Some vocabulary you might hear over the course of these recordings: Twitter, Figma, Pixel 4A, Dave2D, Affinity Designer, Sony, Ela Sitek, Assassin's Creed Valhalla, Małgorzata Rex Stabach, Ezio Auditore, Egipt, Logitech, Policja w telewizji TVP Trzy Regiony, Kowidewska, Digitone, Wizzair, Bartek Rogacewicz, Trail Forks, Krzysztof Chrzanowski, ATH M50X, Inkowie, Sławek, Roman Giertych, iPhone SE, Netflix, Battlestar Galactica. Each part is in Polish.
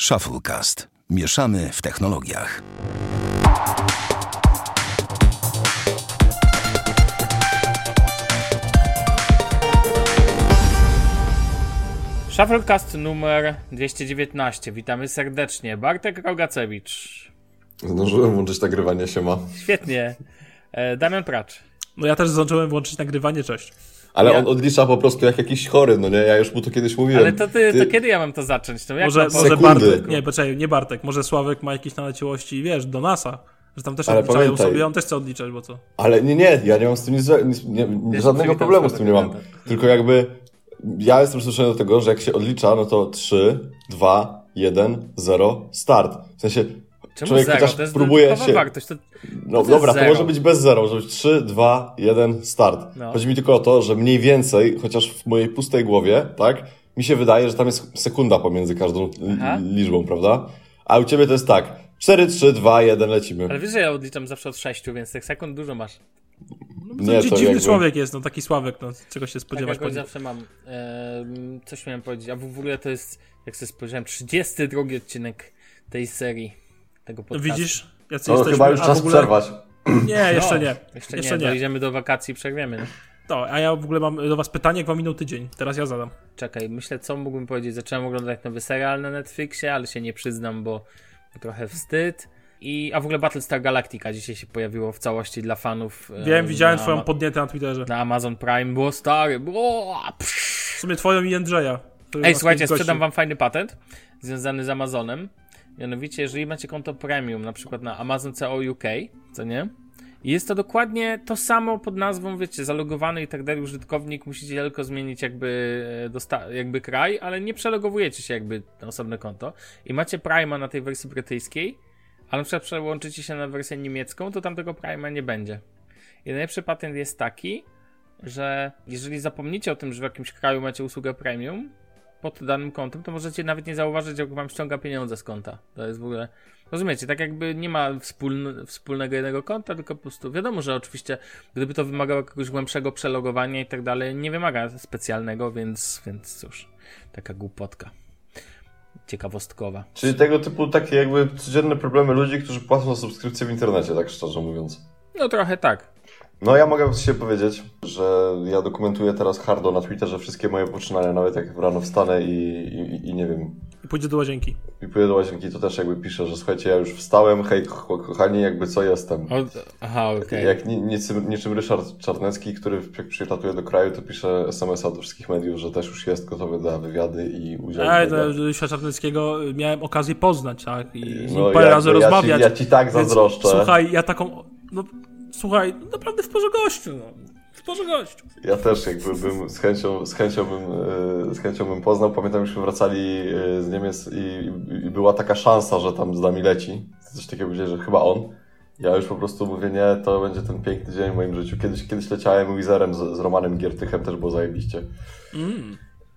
Shufflecast. Mieszamy w technologiach. Shufflecast numer 219. Witamy serdecznie. Bartek Rogacewicz. Zdążyłem włączyć nagrywanie, siema. Świetnie. Damian Pracz. No ja też zdążyłem włączyć nagrywanie, cześć. Ale on odlicza po prostu jak jakiś chory, no nie? Ja już mu to kiedyś mówiłem. Ale to to kiedy ja mam to zacząć? No jak może Bartek, nie Bartek, może Sławek ma jakieś naleciłości, wiesz, do NASA, że tam też ale odliczają sobie, on też chce odliczać, bo co? Ale nie, ja nie mam z tym żadnego problemu z tym nie mam, tylko jakby ja jestem przyzwyczajony do tego, że jak się odlicza, no to 3, 2, 1, 0, start. W sensie człowiek chociaż próbuje się... Wartość, no to dobra, to może być bez zero, może być 3, 2, 1, start. No. Chodzi mi tylko o to, że mniej więcej, chociaż w mojej pustej głowie, tak, mi się wydaje, że tam jest sekunda pomiędzy każdą liczbą, prawda? A u ciebie to jest tak, 4, 3, 2, 1, lecimy. Ale wiesz, że ja odliczam zawsze od 6, więc tych sekund dużo masz. No, nie, dziwny jakby... człowiek jest, no taki Sławek, no czego się spodziewać. Tak, zawsze mam, coś miałem powiedzieć, a w ogóle to jest, jak sobie spojrzałem, 32 odcinek tej serii. Widzisz? Jacy jesteśmy? Chyba już czas przerwać. Nie, jeszcze nie. Jeszcze nie. Dojdziemy do wakacji i przerwiemy. No. To, a ja w ogóle mam do was pytanie, jak wam minął tydzień. Teraz ja zadam. Czekaj, myślę, co mógłbym powiedzieć. Zacząłem oglądać nowy serial na Netflixie, ale się nie przyznam, bo trochę wstyd. A w ogóle Battlestar Galactica dzisiaj się pojawiło w całości dla fanów. Wiem, widziałem twoją podnietę na Twitterze. Na Amazon Prime było stary. W sumie twoją i Andrzeja. Ej, słuchajcie, sprzedam wam fajny patent związany z Amazonem. Mianowicie, jeżeli macie konto premium, na przykład na Amazon CO UK, co nie? Jest to dokładnie to samo pod nazwą, wiecie, zalogowany i tak dalej użytkownik, musicie tylko zmienić jakby kraj, ale nie przelogowujecie się jakby na osobne konto i macie Prime'a na tej wersji brytyjskiej, ale na przykład przełączycie się na wersję niemiecką, to tam tego Prime'a nie będzie. I najlepszy patent jest taki, że jeżeli zapomnicie o tym, że w jakimś kraju macie usługę premium, pod danym kontem, to możecie nawet nie zauważyć, jak wam ściąga pieniądze z konta. To jest w ogóle... Rozumiecie, tak jakby nie ma wspólnego jednego konta, tylko po prostu wiadomo, że oczywiście gdyby to wymagało jakiegoś głębszego przelogowania i tak dalej, nie wymaga specjalnego, więc cóż, taka głupotka. Ciekawostkowa. Czyli tego typu takie jakby codzienne problemy ludzi, którzy płacą za subskrypcję w internecie, tak szczerze mówiąc. No trochę tak. No ja mogę się powiedzieć, że ja dokumentuję teraz hardo na Twitterze wszystkie moje poczynania, nawet jak rano wstanę i nie wiem. I pójdę do łazienki. To też jakby piszę, że słuchajcie, ja już wstałem, hej kochani, jakby co jestem. Aha, okej. Okay. Jak niczym Ryszard Czarnecki, który jak przylatuje do kraju, to pisze SMS-a do wszystkich mediów, że też już jest gotowy do wywiady i udział. Ale Ryszarda Czarneckiego miałem okazję poznać, tak? I no, parę razy rozmawiać. Ja ci tak zazdroszczę. Słuchaj, ja taką... No... Słuchaj, naprawdę w porze gościu, no. W porze gościu. Ja też jakby bym z chęcią bym poznał. Pamiętam, już wracali z Niemiec i była taka szansa, że tam z nami leci. Coś takiego powiedzieli, że chyba on. Ja już po prostu mówię, nie, to będzie ten piękny dzień w moim życiu. Kiedyś leciałem Wizzairem z Romanem Giertychem, też było zajebiście.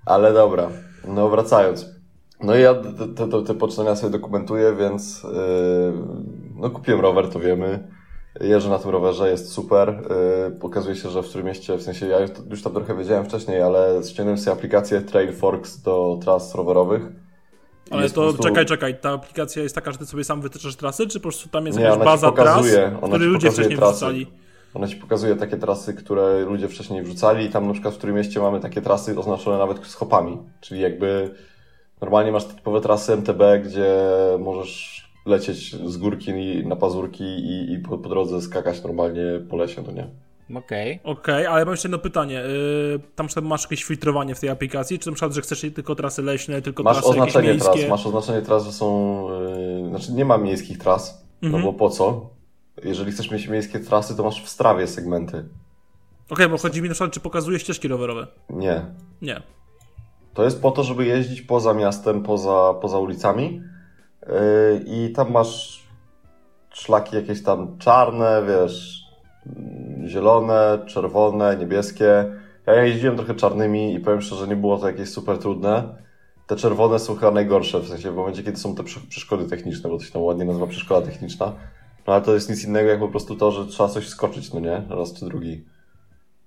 Ale dobra, no wracając. No i ja te poczynania sobie dokumentuję, więc no kupiłem rower, to wiemy. Jeżdżę na tym rowerze, jest super. Okazuje się, że w Trójmieście, w sensie ja już tam trochę wiedziałem wcześniej, ale ściągnąłem sobie aplikację Trail Forks do tras rowerowych. Ale to prostu... czekaj, ta aplikacja jest taka, że ty sobie sam wytyczasz trasy, czy po prostu tam jest jakaś baza tras, które ludzie wcześniej wrzucali? Ona ci pokazuje takie trasy, które ludzie wcześniej wrzucali i tam na przykład w Trójmieście mamy takie trasy oznaczone nawet z hopami, czyli jakby normalnie masz typowe trasy MTB, gdzie możesz lecieć z górki na pazurki i po drodze skakać normalnie po lesie, to nie. Okej, ale mam jeszcze jedno pytanie. Tam masz jakieś filtrowanie w tej aplikacji, czy na przykład, że chcesz tylko trasy leśne, tylko masz trasy jakieś miejskie? Masz oznaczenie tras, że są... Znaczy nie ma miejskich tras, no bo po co? Jeżeli chcesz mieć miejskie trasy, to masz w strawie segmenty. Okej, bo chodzi mi na przykład, czy pokazuje ścieżki rowerowe? Nie. To jest po to, żeby jeździć poza miastem, poza ulicami. I tam masz szlaki jakieś tam czarne, wiesz, zielone, czerwone, niebieskie. Ja jeździłem trochę czarnymi i powiem szczerze, że nie było to jakieś super trudne. Te czerwone są chyba najgorsze, w sensie w momencie, kiedy są te przeszkody techniczne, bo to się tam ładnie nazywa przeszkoda techniczna. No ale to jest nic innego jak po prostu to, że trzeba coś skoczyć, no nie? Raz czy drugi.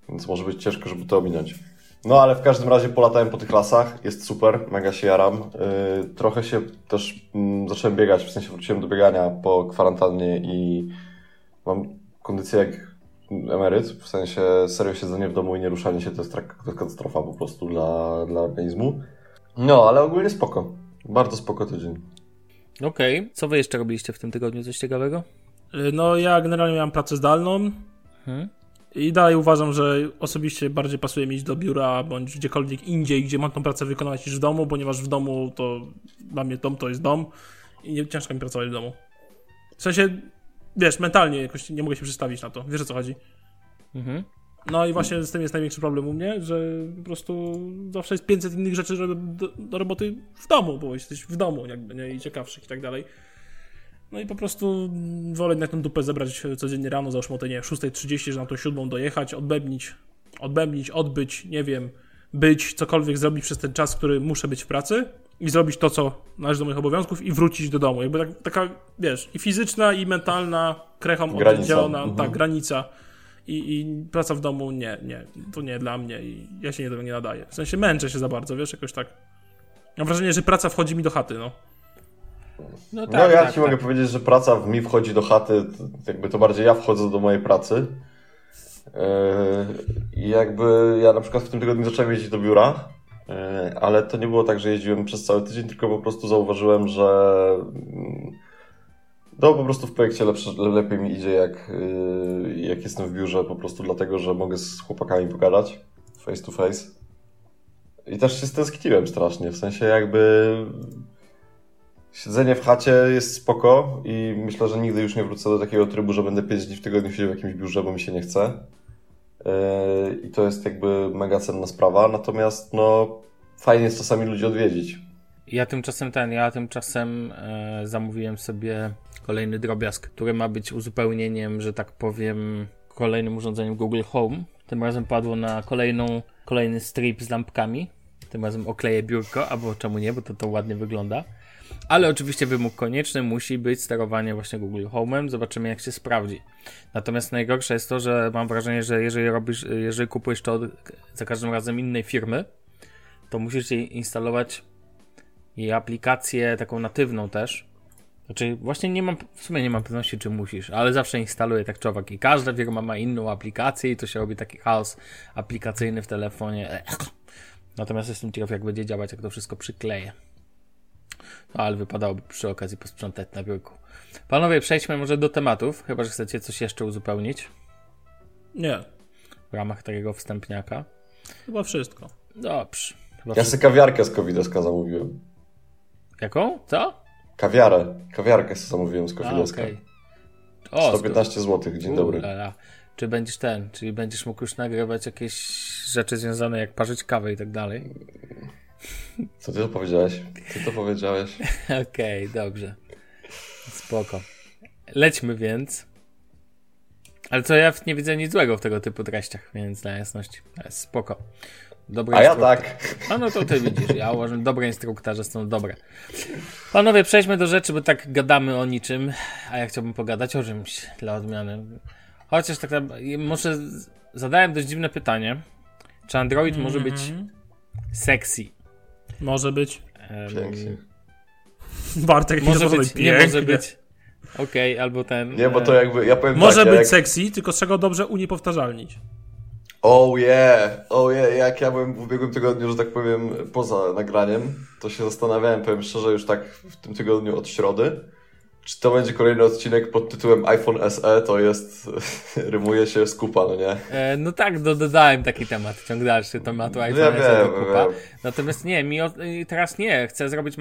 Więc może być ciężko, żeby to ominąć. No ale w każdym razie polatałem po tych lasach, jest super, mega się jaram. Trochę się też zacząłem biegać, w sensie wróciłem do biegania po kwarantannie i mam kondycję jak emeryt, w sensie serio siedzenie w domu i nie ruszanie się to jest katastrofa po prostu dla organizmu. No ale ogólnie spoko, bardzo spoko tydzień. Okej. Co wy jeszcze robiliście w tym tygodniu, coś ciekawego? No ja generalnie miałem pracę zdalną. I dalej uważam, że osobiście bardziej pasuje mi iść do biura bądź gdziekolwiek indziej, gdzie mam tą pracę wykonać niż w domu, ponieważ w domu to dla mnie dom to jest dom i ciężko mi pracować w domu. W sensie, wiesz, mentalnie jakoś nie mogę się przestawić na to, wiesz o co chodzi. No i właśnie z tym jest największy problem u mnie, że po prostu zawsze jest 500 innych rzeczy do roboty w domu, bo jesteś w domu jakby, nie? I ciekawszych i tak dalej. No i po prostu wolę na tą dupę zebrać codziennie rano, załóżmy o tej, nie wiem, 6.30, że na tą 7 dojechać, odbyć, nie wiem, cokolwiek zrobić przez ten czas, który muszę być w pracy i zrobić to, co należy do moich obowiązków i wrócić do domu. Jakby taka, wiesz, i fizyczna, i mentalna, krechą oddzielona, ta granica i praca w domu, nie, to nie dla mnie i ja się nie do tego nie nadaję. W sensie męczę się za bardzo, wiesz, jakoś tak. Mam wrażenie, że praca wchodzi mi do chaty, no. No, tak, no ja tak, ci mogę powiedzieć, że praca mi wchodzi do chaty, jakby to bardziej ja wchodzę do mojej pracy. I jakby ja na przykład w tym tygodniu zacząłem jeździć do biura, ale to nie było tak, że jeździłem przez cały tydzień, tylko po prostu zauważyłem, że no po prostu w projekcie lepiej mi idzie jak jestem w biurze, po prostu dlatego, że mogę z chłopakami pogadać face to face. I też się stęskniłem strasznie, w sensie jakby... Siedzenie w chacie jest spoko i myślę, że nigdy już nie wrócę do takiego trybu, że będę 5 dni w tygodniu siedział w jakimś biurze, bo mi się nie chce. I to jest jakby mega cenna sprawa, natomiast no fajnie jest czasami ludzi odwiedzić. Ja tymczasem zamówiłem sobie kolejny drobiazg, który ma być uzupełnieniem, że tak powiem, kolejnym urządzeniem Google Home. Tym razem padło na kolejny strip z lampkami. Tym razem okleję biurko, albo czemu nie, bo to ładnie wygląda. Ale oczywiście wymóg konieczny musi być sterowanie właśnie Google Home'em. Zobaczymy, jak się sprawdzi. Natomiast najgorsze jest to, że mam wrażenie, że jeżeli kupujesz to za każdym razem innej firmy, to musisz instalować jej aplikację taką natywną też. Znaczy właśnie nie mam pewności, czy musisz, ale zawsze instaluję tak czy owak i każda firma ma inną aplikację i to się robi taki chaos aplikacyjny w telefonie. Natomiast jestem ciekaw, jak będzie działać, jak to wszystko przykleję. No, ale wypadałoby przy okazji posprzątać na biurku. Panowie, przejdźmy może do tematów, chyba że chcecie coś jeszcze uzupełnić. Nie. W ramach takiego wstępniaka. Chyba wszystko. Dobrze. Ja sobie kawiarkę z Kowidewska zamówiłem. Jaką? Co? Kawiarkę sobie zamówiłem z Kowidewska. Okay. 115 zł, dzień dobry. Lala. Czy będziesz czyli będziesz mógł już nagrywać jakieś rzeczy związane jak parzyć kawę i tak dalej? Co ty to powiedziałeś? Okej, dobrze. Spoko. Lećmy więc. Ale co, ja nie widzę nic złego w tego typu treściach, więc dla jasności. Spoko. Dobre A no to ty widzisz. Ja uważam, że dobre instruktarze są dobre. Panowie, przejdźmy do rzeczy, bo tak gadamy o niczym, a ja chciałbym pogadać o czymś dla odmiany. Chociaż tak naprawdę, może zadałem dość dziwne pytanie. Czy Android może być sexy? Może być. Pięknie. Bartek może być, nie może być. Okej, albo ten... Nie, bo to jakby... Ja powiem może tak, być sexy, tylko trzeba dobrze uniepowtarzalnić. Oh yeah. Jak ja byłem w ubiegłym tygodniu, że tak powiem, poza nagraniem, to się zastanawiałem, powiem szczerze, już tak w tym tygodniu od środy, czy to będzie kolejny odcinek pod tytułem iPhone SE, to jest... rymuje się z kupa, no nie? No tak, dodałem taki temat, ciąg dalszy tematu iPhone SE do kupa. Natomiast nie, teraz nie, chcę zrobić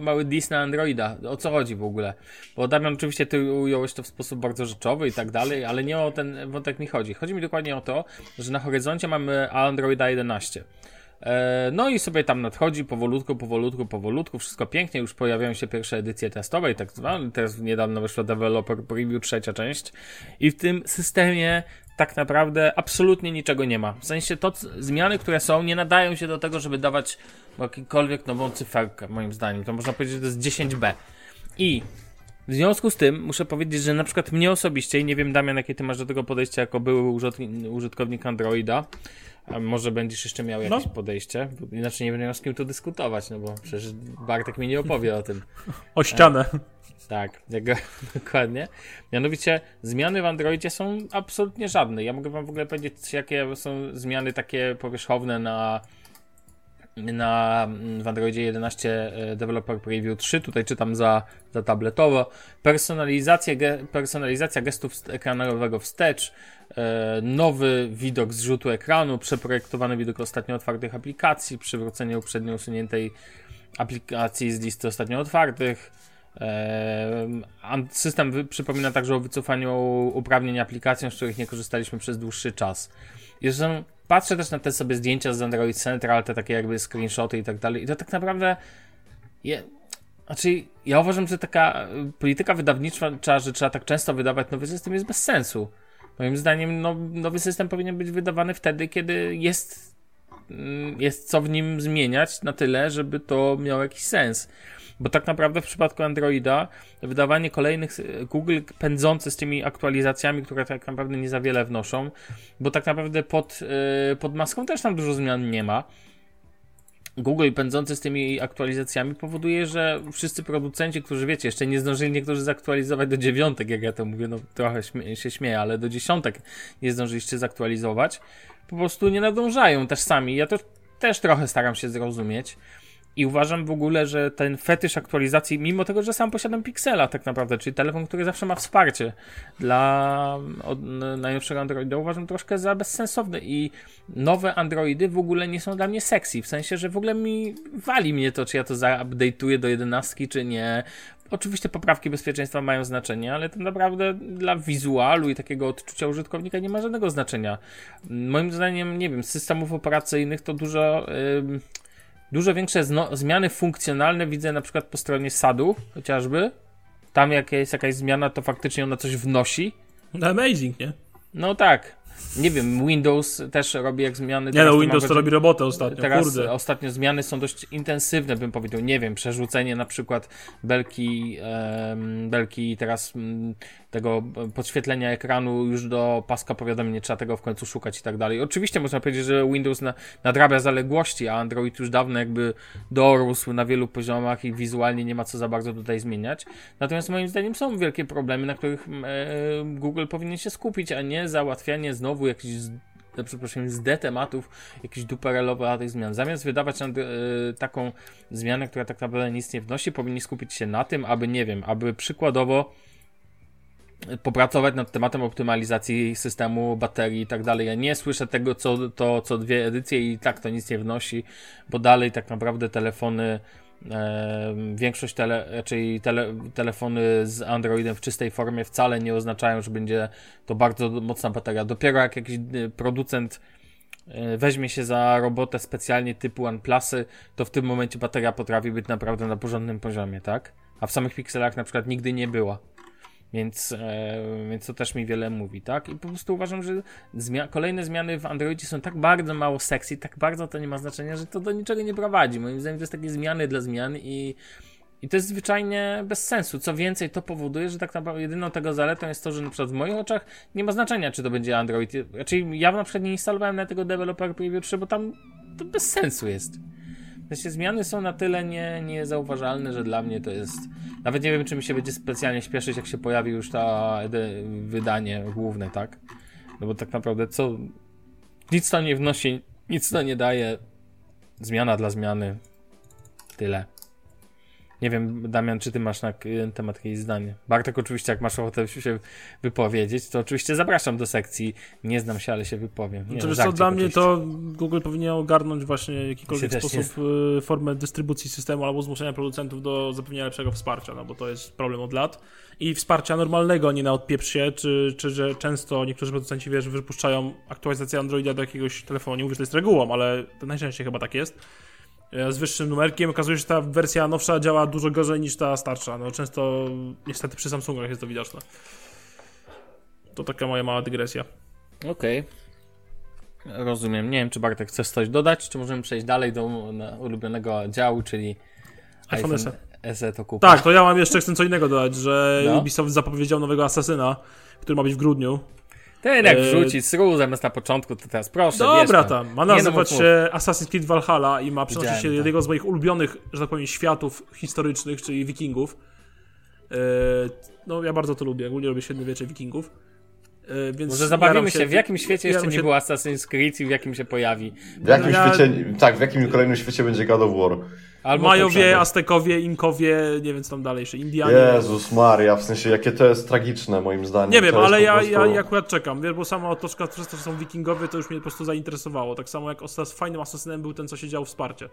mały diss na Androida. O co chodzi w ogóle? Bo Damian, oczywiście ty ująłeś to w sposób bardzo rzeczowy i tak dalej, ale nie o ten wątek mi chodzi. Chodzi mi dokładnie o to, że na horyzoncie mamy Androida 11. No i sobie tam nadchodzi powolutku, wszystko pięknie, już pojawiają się pierwsze edycje testowe i tak zwane, teraz niedawno wyszła Developer Preview, 3. część i w tym systemie tak naprawdę absolutnie niczego nie ma, w sensie zmiany, które są, nie nadają się do tego, żeby dawać jakąkolwiek nową cyferkę, moim zdaniem, to można powiedzieć, że to jest 10b i W związku z tym muszę powiedzieć, że na przykład mnie osobiście, i nie wiem Damian, jakie ty masz do tego podejście jako były użytkownik Androida, a może będziesz jeszcze miał jakieś podejście, inaczej nie będę miał z kim tu dyskutować, no bo przecież Bartek mi nie opowie o tym. O ścianę. Tak, dokładnie. Mianowicie zmiany w Androidzie są absolutnie żadne. Ja mogę wam w ogóle powiedzieć, jakie są zmiany takie powierzchowne w Androidzie 11 Developer Preview 3, tutaj czytam za tabletowo, personalizacja gestów ekranowego wstecz, nowy widok zrzutu ekranu, przeprojektowany widok ostatnio otwartych aplikacji, przywrócenie uprzednio usuniętej aplikacji z listy ostatnio otwartych, system przypomina także o wycofaniu uprawnień aplikacjom, z których nie korzystaliśmy przez dłuższy czas. Zresztą patrzę też na te sobie zdjęcia z Android Central, te takie jakby screenshoty i tak dalej, i to tak naprawdę znaczy ja uważam, że taka polityka wydawnicza, że trzeba tak często wydawać nowy system, jest bez sensu. Moim zdaniem nowy system powinien być wydawany wtedy, kiedy jest co w nim zmieniać na tyle, żeby to miało jakiś sens. Bo tak naprawdę w przypadku Androida wydawanie kolejnych Google pędzący z tymi aktualizacjami, które tak naprawdę nie za wiele wnoszą, bo tak naprawdę pod maską też tam dużo zmian nie ma. Google pędzący z tymi aktualizacjami powoduje, że wszyscy producenci, którzy wiecie, jeszcze nie zdążyli niektórzy zaktualizować do 9, jak ja to mówię, no trochę się śmieję, ale do 10 nie zdążyliście zaktualizować, po prostu nie nadążają też sami. Ja to też trochę staram się zrozumieć. I uważam w ogóle, że ten fetysz aktualizacji, mimo tego, że sam posiadam Pixela tak naprawdę, czyli telefon, który zawsze ma wsparcie dla najnowszego Androida, uważam troszkę za bezsensowny i nowe Androidy w ogóle nie są dla mnie sexy, w sensie, że w ogóle wali mnie to, czy ja to zaupdate'uję do 11, czy nie. Oczywiście poprawki bezpieczeństwa mają znaczenie, ale to naprawdę dla wizualu i takiego odczucia użytkownika nie ma żadnego znaczenia. Moim zdaniem, nie wiem, z systemów operacyjnych to dużo większe zmiany funkcjonalne widzę na przykład po stronie SAD-u chociażby. Tam jak jest jakaś zmiana, to faktycznie ona coś wnosi. No amazing, nie? No tak. Nie wiem, Windows też robi jak zmiany. Nie, no Windows to robi robotę ostatnio, teraz kurde. Ostatnio zmiany są dość intensywne, bym powiedział. Nie wiem, przerzucenie na przykład belki teraz tego podświetlenia ekranu już do paska powiadomień, nie trzeba tego w końcu szukać i tak dalej. Oczywiście można powiedzieć, że Windows nadrabia zaległości, a Android już dawno jakby dorósł na wielu poziomach i wizualnie nie ma co za bardzo tutaj zmieniać. Natomiast moim zdaniem są wielkie problemy, na których Google powinien się skupić, a nie załatwianie znowu jakichś, przepraszam, tematów, jakichś duperelowatych zmian. Zamiast wydawać taką zmianę, która tak naprawdę nic nie wnosi, powinni skupić się na tym, aby, nie wiem, aby przykładowo popracować nad tematem optymalizacji systemu, baterii i tak dalej. Ja nie słyszę tego co dwie edycje i tak to nic nie wnosi, bo dalej tak naprawdę telefony, telefony z Androidem w czystej formie wcale nie oznaczają, że będzie to bardzo mocna bateria. Dopiero jak jakiś producent weźmie się za robotę specjalnie typu OnePlusy, to w tym momencie bateria potrafi być naprawdę na porządnym poziomie, tak? A w samych pikselach na przykład nigdy nie była. Więc to też mi wiele mówi, tak? I po prostu uważam, że kolejne zmiany w Androidzie są tak bardzo mało sexy, tak bardzo to nie ma znaczenia, że to do niczego nie prowadzi. Moim zdaniem to jest takie zmiany dla zmian i to jest zwyczajnie bez sensu. Co więcej, to powoduje, że tak naprawdę jedyną tego zaletą jest to, że na przykład w moich oczach nie ma znaczenia, czy to będzie Android. Raczej ja na przykład nie instalowałem na tego Developer Preview 3, bo tam to bez sensu jest. Znaczy, zmiany są na tyle niezauważalne, że dla mnie to jest... Nawet nie wiem, czy mi się będzie specjalnie śpieszyć, jak się pojawi już to wydanie główne, tak? No bo tak naprawdę nic to nie wnosi, nic to nie daje. Zmiana dla zmiany. Tyle. Nie wiem, Damian, czy ty masz na ten temat jakieś zdanie? Bartek, oczywiście, jak masz ochotę się wypowiedzieć, to oczywiście zapraszam do sekcji. Nie znam się, ale się wypowiem. Nie, znaczy, dla mnie to Google powinien ogarnąć właśnie jakikolwiek sposób formę dystrybucji systemu albo zmuszenia producentów do zapewnienia lepszego wsparcia, no bo to jest problem od lat. I wsparcia normalnego, nie na odpieprzcie, czy że często niektórzy producenci, wiesz, wypuszczają aktualizację Androida do jakiegoś telefonu. Nie mówię, że to jest regułą, ale to najczęściej chyba tak jest. Z wyższym numerkiem okazuje się, że ta wersja nowsza działa dużo gorzej niż ta starsza. No często niestety przy Samsungach jest to widoczne. To taka moja mała dygresja. Okej. Rozumiem. Nie wiem, czy Bartek chcesz coś dodać, czy możemy przejść dalej do ulubionego działu, czyli iPhone SE. SE to kupić. Tak, to ja mam jeszcze, chcę co innego dodać, że Ubisoft zapowiedział nowego Asasyna, który ma być w grudniu. Ten jak wrzucić sru zamiast na początku, to teraz proszę. Dobra wiesz, tam, ma nazywać się Assassin's Creed Valhalla i ma przenosić się jednego z moich ulubionych, że tak powiem, światów historycznych, czyli Wikingów. No ja bardzo to lubię, ogólnie lubię średniowiecze Wikingów. Więc może zabawimy się, w jakim świecie jeszcze nie było Assassin's Creed i w jakim się pojawi. W jakim świecie, tak, w jakim kolejnym świecie będzie God of War. Albo Majowie, Aztekowie, Inkowie, nie wiem co tam dalej jeszcze, Indianie. Jezus Maria, w sensie jakie to jest tragiczne moim zdaniem. Nie wiem, ale ja akurat czekam, wiesz, bo sama otoczka, przez to, że są Wikingowie, to już mnie po prostu zainteresowało. Tak samo jak fajnym asasynem był ten, co się działo w Sparcie.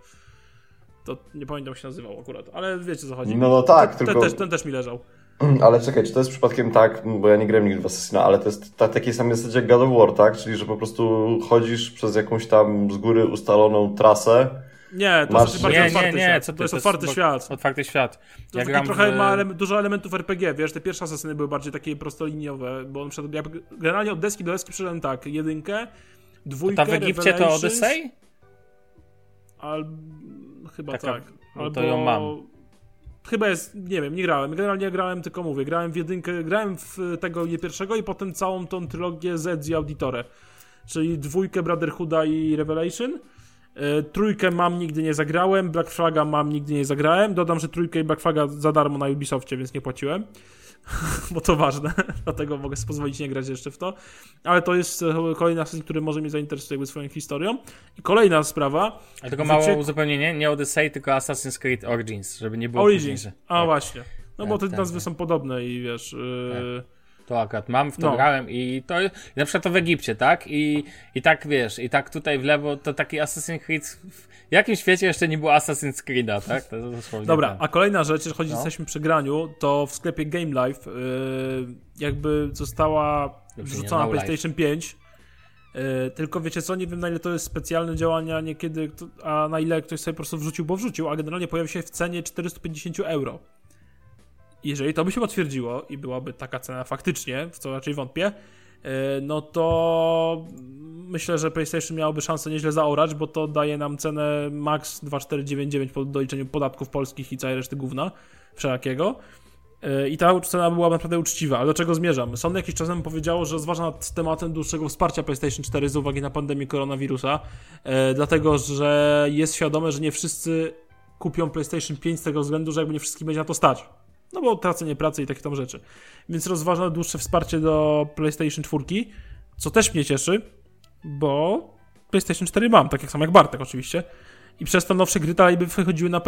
To nie pamiętam, jak się nazywał akurat, ale wiecie co chodzi. No tak, tylko... Ten też mi leżał. Ale czekaj, czy to jest przypadkiem tak, bo ja nie grałem nigdy w Assassina, ale to jest takiej samej zasadzie jak God of War, tak? Czyli, że po prostu chodzisz przez jakąś tam z góry ustaloną trasę. Nie, to jest bardziej otwarty świat. To jest otwarty świat. Otwarty świat. Ja gram trochę ma dużo elementów RPG, wiesz, te pierwsze Assassiny były bardziej takie prostoliniowe, bo na przykład ja generalnie od deski do deski przyszedłem tak, 1, 2, to w Egipcie to Odyssey? Chyba tak. Albo... To ją mam. Chyba jest, nie wiem, nie grałem. Generalnie grałem, tylko mówię, grałem w 1, grałem w tego pierwszego i potem całą tą trylogię z Ezio Auditore, czyli 2 Brotherhooda i Revelation. 3 mam, nigdy nie zagrałem, Black Flaga mam, nigdy nie zagrałem. Dodam, że 3 i Black Flaga za darmo na Ubisoftie, więc nie płaciłem, bo to ważne, dlatego mogę sobie pozwolić nie grać jeszcze w to. Ale to jest kolejna sesja, która może mnie zainteresuje jakby swoją historią. I kolejna sprawa... A tylko małe uzupełnienie, nie Odyssey, tylko Assassin's Creed Origins, żeby nie było późniejsze. A tak. Właśnie, no bo te nazwy są podobne i wiesz... To akurat mam, w to grałem i to na przykład to w Egipcie, tak? I tak wiesz, i tak tutaj w lewo to taki Assassin's Creed, w jakim świecie jeszcze nie było Assassin's Creed'a, tak? To dobra, a kolejna rzecz, jeżeli chodzi, jesteśmy przy graniu, to w sklepie Game Life jakby została wrzucona PlayStation 5, tylko wiecie co, nie wiem na ile to jest specjalne działania niekiedy, a na ile ktoś sobie po prostu wrzucił, bo wrzucił, a generalnie pojawi się w cenie 450 €. Jeżeli to by się potwierdziło i byłaby taka cena faktycznie, w co raczej wątpię, no to myślę, że PlayStation miałoby szansę nieźle zaorać, bo to daje nam cenę max 2499 po doliczeniu podatków polskich i całej reszty gówna wszelakiego. I ta cena była naprawdę uczciwa. Ale do czego zmierzam? Sony jakiś czas temu powiedziało, że zważa nad tematem dłuższego wsparcia PlayStation 4 z uwagi na pandemię koronawirusa, dlatego że jest świadome, że nie wszyscy kupią PlayStation 5 z tego względu, że jakby nie wszystkich będzie na to stać. No bo tracenie pracy i takie tam rzeczy. Więc rozważano dłuższe wsparcie do PlayStation 4, co też mnie cieszy, bo PlayStation 4 mam, tak jak sam jak Bartek oczywiście. I przez to nowsze gry dalej by wychodziły na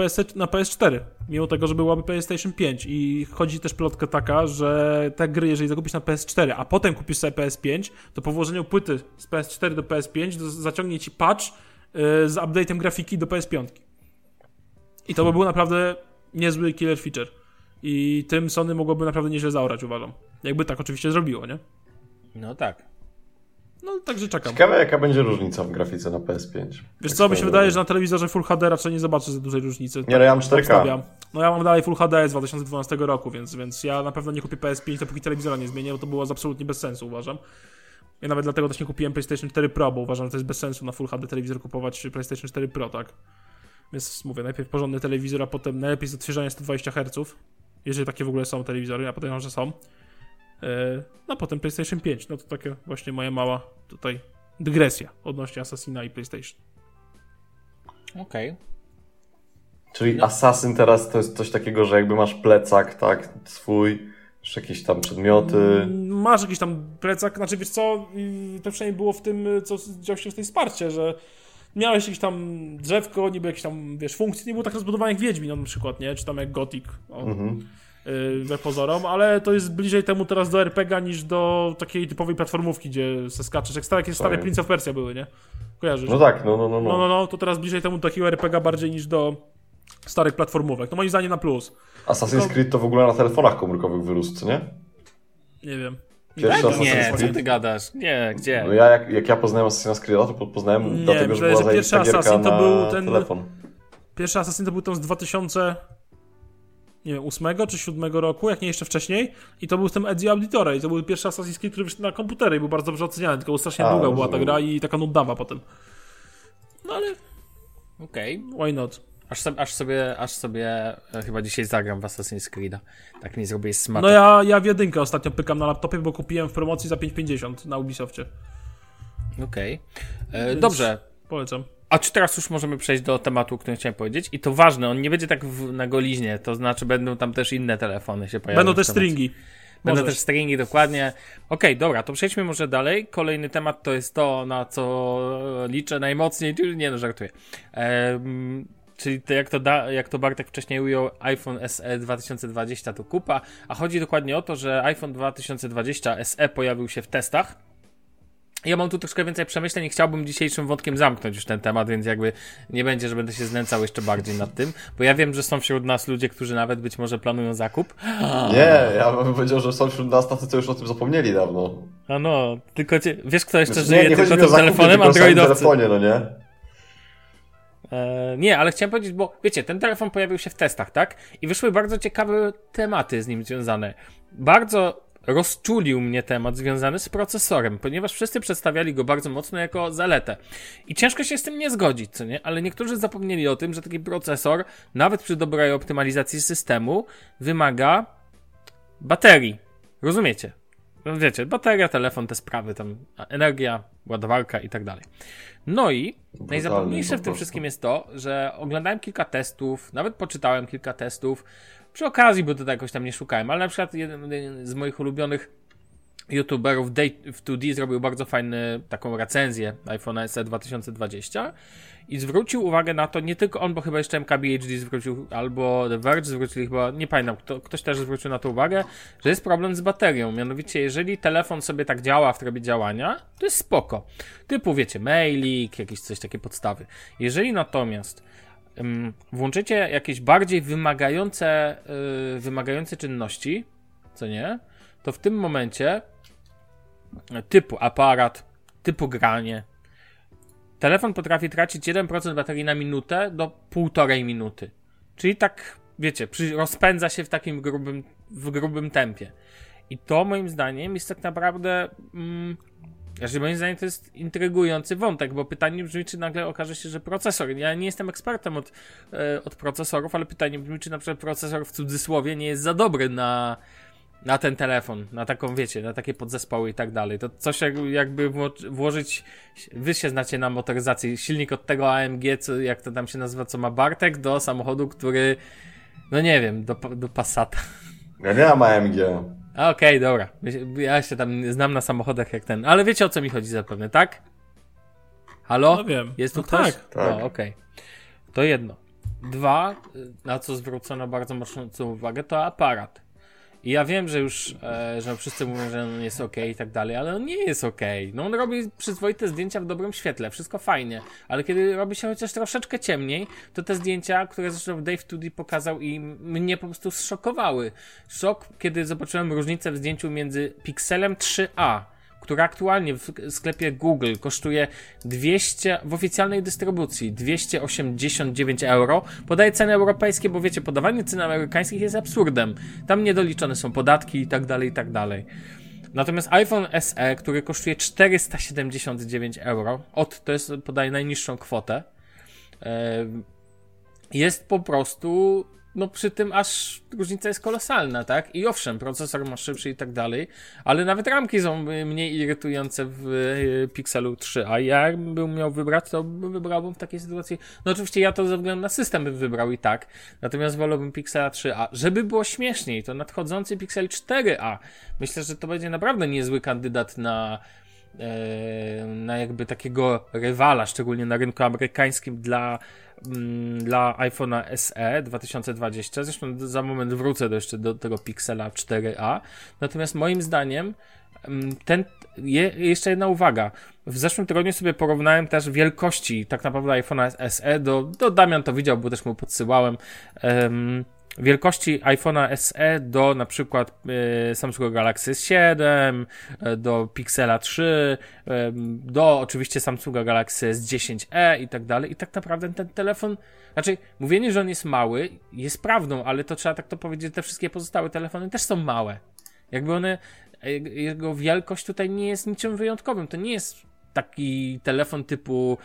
PS4, mimo tego, że byłaby PlayStation 5. I chodzi też plotka taka, że te gry, jeżeli zakupisz na PS4, a potem kupisz sobie PS5, to po włożeniu płyty z PS4 do PS5 zaciągnie ci patch z update'em grafiki do PS5. I to by był naprawdę niezły killer feature. I tym Sony mogłoby naprawdę nieźle zaorać, uważam. Jakby tak oczywiście zrobiło, nie? No tak. No także czekam. Ciekawe jaka będzie różnica w grafice na PS5. Wiesz co, mi się wydaje, że na telewizorze Full HD raczej nie zobaczę za dużej różnicy. Nie, ale ja mam 4K. No ja mam dalej Full HD z 2012 roku, więc ja na pewno nie kupię PS5, dopóki telewizora nie zmienię, bo to było absolutnie bez sensu, uważam. Ja nawet dlatego też nie kupiłem PlayStation 4 Pro, bo uważam, że to jest bez sensu na Full HD telewizor kupować PlayStation 4 Pro, tak? Więc mówię, najpierw porządny telewizor, a potem najlepiej z odświeżania 120 Hz. Jeżeli takie w ogóle są telewizory, a potem, że są. No potem PlayStation 5. No to takie właśnie moja mała tutaj dygresja odnośnie Assassina i PlayStation. Okej. Czyli Assassin teraz to jest coś takiego, że jakby masz plecak, tak, swój, masz jakieś tam przedmioty. Masz jakiś tam plecak, znaczy wiesz co, to przynajmniej było w tym, co działo się w tej Sparcie, że miałeś jakieś tam drzewko, niby jakieś tam, wiesz, funkcje, nie było tak rozbudowane jak Wiedźmin, no, na przykład, nie? Czy tam jak Gothic, we pozorom, ale to jest bliżej temu teraz do RPG niż do takiej typowej platformówki, gdzie se skaczesz, jak stare Prince of Persia były, nie? Kojarzysz? No tak, No, to teraz bliżej temu do takiego RPG bardziej niż do starych platformówek, no moim zdaniem na plus. Assassin's Creed to w ogóle na telefonach komórkowych wyrósł, co nie? Nie wiem. Tak? Nie, co ty gadasz? Nie, gdzie? No ja, jak ja poznałem Assassin's Creed'a, to poznałem nie, dlatego, że była pierwszy Assassin to był ten telefon. Pierwszy Assassin to był tam z 2008 czy 2007 roku, jak nie jeszcze wcześniej. I to był z tym Ezio Auditore. I to był pierwszy Assassin's Creed, który wyszedł na komputery i był bardzo dobrze oceniany, tylko strasznie długa była ta gra i taka nuddawa potem. No ale... Okej. Why not? Aż sobie chyba dzisiaj zagram w Assassin's Creed'a. Tak mi zrobię smaczek. No ja w jedynkę ostatnio pykam na laptopie, bo kupiłem w promocji za 5,50 na Ubisoftie. Okej. Okay. Dobrze. Polecam. A czy teraz już możemy przejść do tematu, o którym chciałem powiedzieć? I to ważne, on nie będzie tak na goliźnie, to znaczy będą tam też inne telefony się pojawiają. Będą też stringi. Będą też stringi, dokładnie. Okej, dobra, to przejdźmy może dalej. Kolejny temat to jest to, na co liczę najmocniej, czyli żartuję. Czyli jak to Bartek wcześniej ujął, iPhone SE 2020 to kupa, a chodzi dokładnie o to, że iPhone 2020 SE pojawił się w testach. Ja mam tu troszkę więcej przemyśleń i chciałbym dzisiejszym wątkiem zamknąć już ten temat, więc jakby nie będzie, że będę się znęcał jeszcze bardziej nad tym, bo ja wiem, że są wśród nas ludzie, którzy nawet być może planują zakup. Nie, ja bym powiedział, że są wśród nas tacy, co już o tym zapomnieli dawno. A no, tylko wiesz kto jeszcze żyje nie tylko tym telefonem androidowcy. No nie? Nie, ale chciałem powiedzieć, bo wiecie, ten telefon pojawił się w testach, tak? I wyszły bardzo ciekawe tematy z nim związane. Bardzo rozczulił mnie temat związany z procesorem, ponieważ wszyscy przedstawiali go bardzo mocno jako zaletę. I ciężko się z tym nie zgodzić, co nie? Ale niektórzy zapomnieli o tym, że taki procesor, nawet przy dobrej optymalizacji systemu, wymaga baterii. Rozumiecie? No wiecie, bateria, telefon, te sprawy, tam energia, ładowarka i tak dalej. No i najzabawniejsze w tym wszystkim jest to, że oglądałem kilka testów, nawet poczytałem kilka testów, przy okazji, bo to jakoś tam nie szukałem, ale na przykład jeden z moich ulubionych youtuberów, Dave2D, zrobił bardzo fajną taką recenzję iPhone'a SE 2020 i zwrócił uwagę na to, nie tylko on, bo chyba jeszcze MKBHD zwrócił, albo The Verge zwrócili chyba, nie pamiętam, ktoś też zwrócił na to uwagę, że jest problem z baterią. Mianowicie, jeżeli telefon sobie tak działa w trybie działania, to jest spoko. Typu, wiecie, mailik, jakieś coś, takie podstawy. Jeżeli natomiast włączycie jakieś bardziej wymagające czynności, co nie, to w tym momencie typu aparat, typu granie, telefon potrafi tracić 1% baterii na minutę do 1,5 minuty. Czyli tak, wiecie, rozpędza się w takim grubym tempie. I to moim zdaniem jest tak naprawdę... moim zdaniem to jest intrygujący wątek, bo pytanie brzmi, czy nagle okaże się, że procesor, ja nie jestem ekspertem od procesorów, ale pytanie brzmi, czy na przykład procesor w cudzysłowie nie jest za dobry na ten telefon, na taką, wiecie, na takie podzespoły i tak dalej. To coś jakby włożyć, wy się znacie na motoryzacji, silnik od tego AMG, co, jak to tam się nazywa, co ma Bartek, do samochodu, który, no nie wiem, do Passata. Ja nie mam AMG. Okej, dobra. Ja się tam znam na samochodach jak ten. Ale wiecie, o co mi chodzi zapewne, tak? Halo? No wiem. Jest tu ktoś? Tak. No, okej. To jedno. Dwa, na co zwrócono bardzo mocną uwagę, to aparat. I ja wiem, że już że wszyscy mówią, że on jest okej i tak dalej, ale on nie jest okej. No on robi przyzwoite zdjęcia w dobrym świetle, wszystko fajnie, ale kiedy robi się chociaż troszeczkę ciemniej, to te zdjęcia, które zresztą Dave2D pokazał i mnie po prostu zszokowały. Szok, kiedy zobaczyłem różnicę w zdjęciu między Pixelem 3A, która aktualnie w sklepie Google kosztuje 200, w oficjalnej dystrybucji 289 euro. Podaję ceny europejskie, bo wiecie, podawanie cen amerykańskich jest absurdem. Tam niedoliczone są podatki i tak dalej, i tak dalej. Natomiast iPhone SE, który kosztuje 479 euro, to jest, podaję najniższą kwotę, jest po prostu... No przy tym aż różnica jest kolosalna, tak? I owszem, procesor ma szybszy i tak dalej, ale nawet ramki są mniej irytujące w Pixelu 3a. Ja bym miał wybrać, to wybrałbym w takiej sytuacji. No oczywiście ja to ze względu na system bym wybrał i tak, natomiast wolałbym Pixela 3a. Żeby było śmieszniej, to nadchodzący Pixel 4a. Myślę, że to będzie naprawdę niezły kandydat na jakby takiego rywala, szczególnie na rynku amerykańskim dla iPhone'a SE 2020, zresztą za moment wrócę jeszcze do tego Pixela 4a, natomiast moim zdaniem jeszcze jedna uwaga, w zeszłym tygodniu sobie porównałem też wielkości tak naprawdę iPhone'a SE do Damian to widział, bo też mu podsyłałem wielkości iPhone'a SE do na przykład Samsung Galaxy 7, do Pixela 3, do oczywiście Samsunga Galaxy S10e i tak dalej. I tak naprawdę ten telefon, znaczy mówienie, że on jest mały jest prawdą, ale to trzeba tak to powiedzieć, że te wszystkie pozostałe telefony też są małe. Jakby one, jego wielkość tutaj nie jest niczym wyjątkowym, to nie jest taki telefon typu,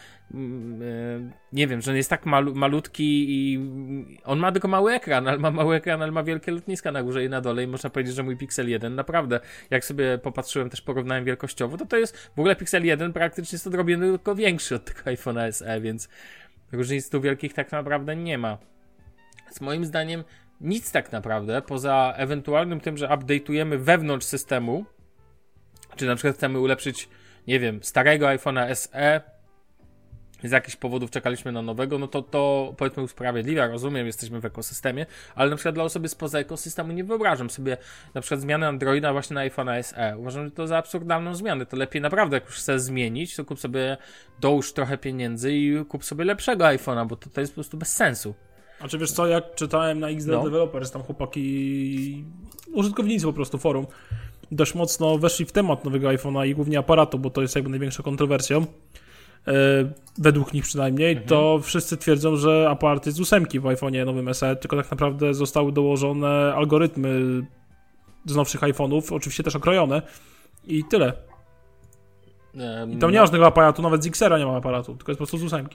nie wiem, że jest tak malutki i on ma tylko mały ekran, ale ma mały ekran, ale ma wielkie lotniska na górze i na dole i można powiedzieć, że mój Pixel 1 naprawdę, jak sobie popatrzyłem, też porównałem wielkościowo, to jest w ogóle Pixel 1 praktycznie jest odrobinę tylko większy od tego iPhone'a SE, więc różnic tu wielkich tak naprawdę nie ma. Więc moim zdaniem nic tak naprawdę, poza ewentualnym tym, że update'ujemy wewnątrz systemu, czy na przykład chcemy ulepszyć, nie wiem, starego iPhone'a SE, z jakichś powodów czekaliśmy na nowego, no to powiedzmy usprawiedliwia, rozumiem, jesteśmy w ekosystemie, ale na przykład dla osoby spoza ekosystemu nie wyobrażam sobie na przykład zmiany Androida właśnie na iPhone'a SE. Uważam, że to za absurdalną zmianę, to lepiej naprawdę, jak już chcę zmienić, to kup sobie, dołóż trochę pieniędzy i kup sobie lepszego iPhone'a, bo to jest po prostu bez sensu. A czy wiesz co, jak czytałem na XD Developers, tam chłopaki, użytkownicy po prostu forum, dość mocno weszli w temat nowego iPhone'a i głównie aparatu, bo to jest jakby największą kontrowersją, według nich przynajmniej, to wszyscy twierdzą, że aparat jest z 8 w iPhone'ie nowym SE, tylko tak naprawdę zostały dołożone algorytmy z nowszych iPhone'ów, oczywiście też okrojone i tyle. I tam nie ma żadnego aparatu, nawet z XR-a nie ma aparatu, tylko jest po prostu z 8.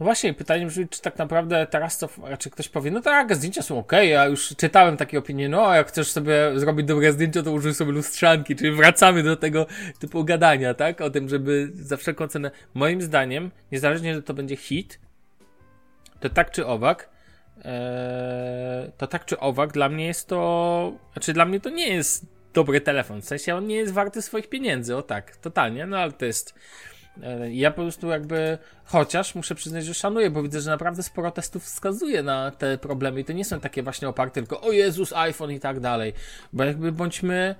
No właśnie, pytanie brzmi, czy tak naprawdę teraz to, czy ktoś powie, no tak, zdjęcia są okej, ja już czytałem takie opinie, no a jak chcesz sobie zrobić dobre zdjęcia, to użyj sobie lustrzanki, czyli wracamy do tego typu gadania, tak, o tym, żeby za wszelką cenę, moim zdaniem, niezależnie, że to będzie hit, to tak czy owak, dla mnie jest to, znaczy dla mnie to nie jest dobry telefon, w sensie on nie jest warty swoich pieniędzy, o tak, totalnie, no ale to jest... Ja po prostu jakby, chociaż muszę przyznać, że szanuję, bo widzę, że naprawdę sporo testów wskazuje na te problemy i to nie są takie właśnie oparte tylko o Jezus, iPhone i tak dalej, bo jakby bądźmy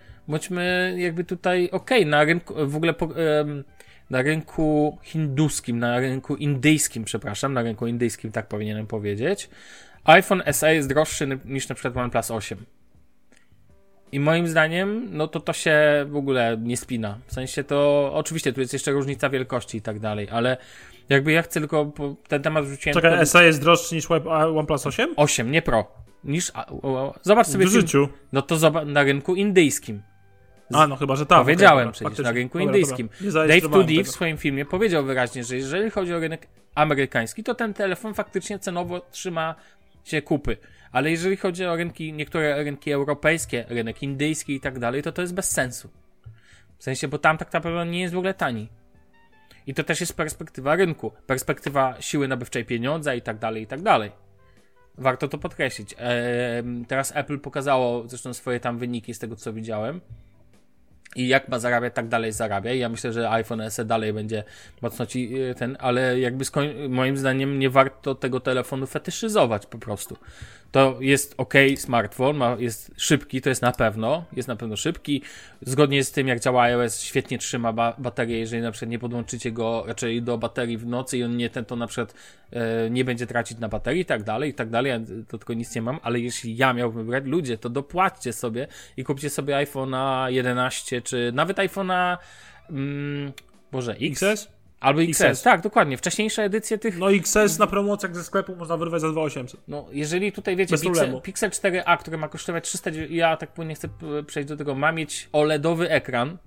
jakby tutaj okej, na rynku, w ogóle na rynku hinduskim, na rynku indyjskim, tak powinienem powiedzieć, iPhone SE jest droższy niż na przykład OnePlus 8. I moim zdaniem, no to się w ogóle nie spina. W sensie to, oczywiście tu jest jeszcze różnica wielkości i tak dalej, ale jakby ja chcę tylko, ten temat wrzuciłem... Czekaj, SE jest droższy niż OnePlus 8? 8, nie Pro. Niż, zobacz sobie... W życiu. No to zobacz, na rynku indyjskim. No chyba, że tak. Powiedziałem przecież, na rynku indyjskim. Dave2D w swoim filmie powiedział wyraźnie, że jeżeli chodzi o rynek amerykański, to ten telefon faktycznie cenowo trzyma się kupy. Ale jeżeli chodzi o rynki, niektóre rynki europejskie, rynek indyjski i tak dalej, to jest bez sensu. W sensie, bo tam tak naprawdę nie jest w ogóle tani. I to też jest perspektywa rynku, perspektywa siły nabywczej pieniądza i tak dalej, i tak dalej. Warto to podkreślić. Teraz Apple pokazało zresztą swoje tam wyniki z tego, co widziałem. I jak ma zarabiać, tak dalej zarabia. I ja myślę, że iPhone SE dalej będzie mocno ci ten, ale jakby moim zdaniem nie warto tego telefonu fetyszyzować po prostu. To jest okej, smartfon, jest szybki, to jest na pewno szybki. Zgodnie z tym, jak działa iOS, świetnie trzyma baterię, jeżeli na przykład nie podłączycie go raczej do baterii w nocy i on to na przykład nie będzie tracić na baterii i tak dalej. Ja do tego nic nie mam, ale jeśli ja miałbym brać, ludzie, to dopłaćcie sobie i kupcie sobie iPhone'a 11, czy nawet iPhone'a XS? Albo XS, tak, dokładnie. Wcześniejsze edycje tych... No XS na promocjach ze sklepu można wyrwać za 2800. No, jeżeli tutaj wiecie, Pixel 4a, który ma kosztować 300... Ja tak płynnie chcę przejść do tego. Ma mieć OLEDowy ekran.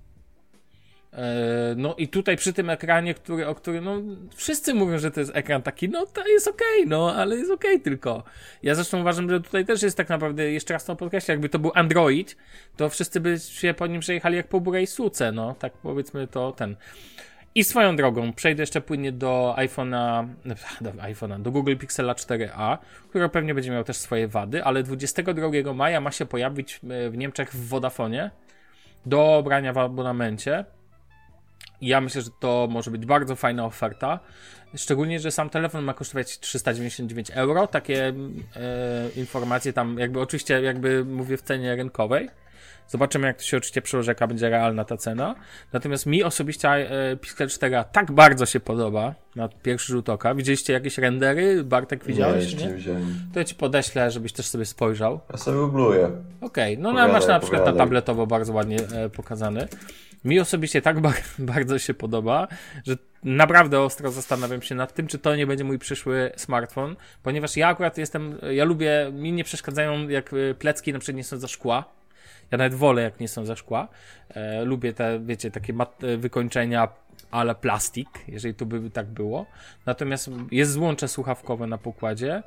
No i tutaj przy tym ekranie, o którym no wszyscy mówią, że to jest ekran taki, no to jest okej, ale jest okej tylko. Ja zresztą uważam, że tutaj też jest tak naprawdę, jeszcze raz to podkreślę, jakby to był Android, to wszyscy by się po nim przejechali jak po burej suce, no tak powiedzmy to ten... I swoją drogą przejdę jeszcze płynnie do Google Pixela 4a, który pewnie będzie miał też swoje wady, ale 22 maja ma się pojawić w Niemczech w Vodafonie do brania w abonamencie. Ja myślę, że to może być bardzo fajna oferta, szczególnie, że sam telefon ma kosztować 399 €, takie informacje tam oczywiście mówię w cenie rynkowej. Zobaczymy, jak to się oczywiście przełoży, jaka będzie realna ta cena. Natomiast mi osobiście Pixel 4a tak bardzo się podoba na pierwszy rzut oka. Widzieliście jakieś rendery? Bartek, widziałeś? Nie, widziałem. To ja ci podeślę, żebyś też sobie spojrzał. Ja sobie ubluję. Okej, no masz na przykład na tabletowo bardzo ładnie pokazany. Mi osobiście tak bardzo się podoba, że naprawdę ostro zastanawiam się nad tym, czy to nie będzie mój przyszły smartfon, ponieważ ja akurat mi nie przeszkadzają, jak plecki na przykład nie są ze szkła. Ja nawet wolę, jak nie są ze szkła. Lubię te, wiecie, takie wykończenia a la plastik, jeżeli to by tak było. Natomiast jest złącze słuchawkowe na pokładzie.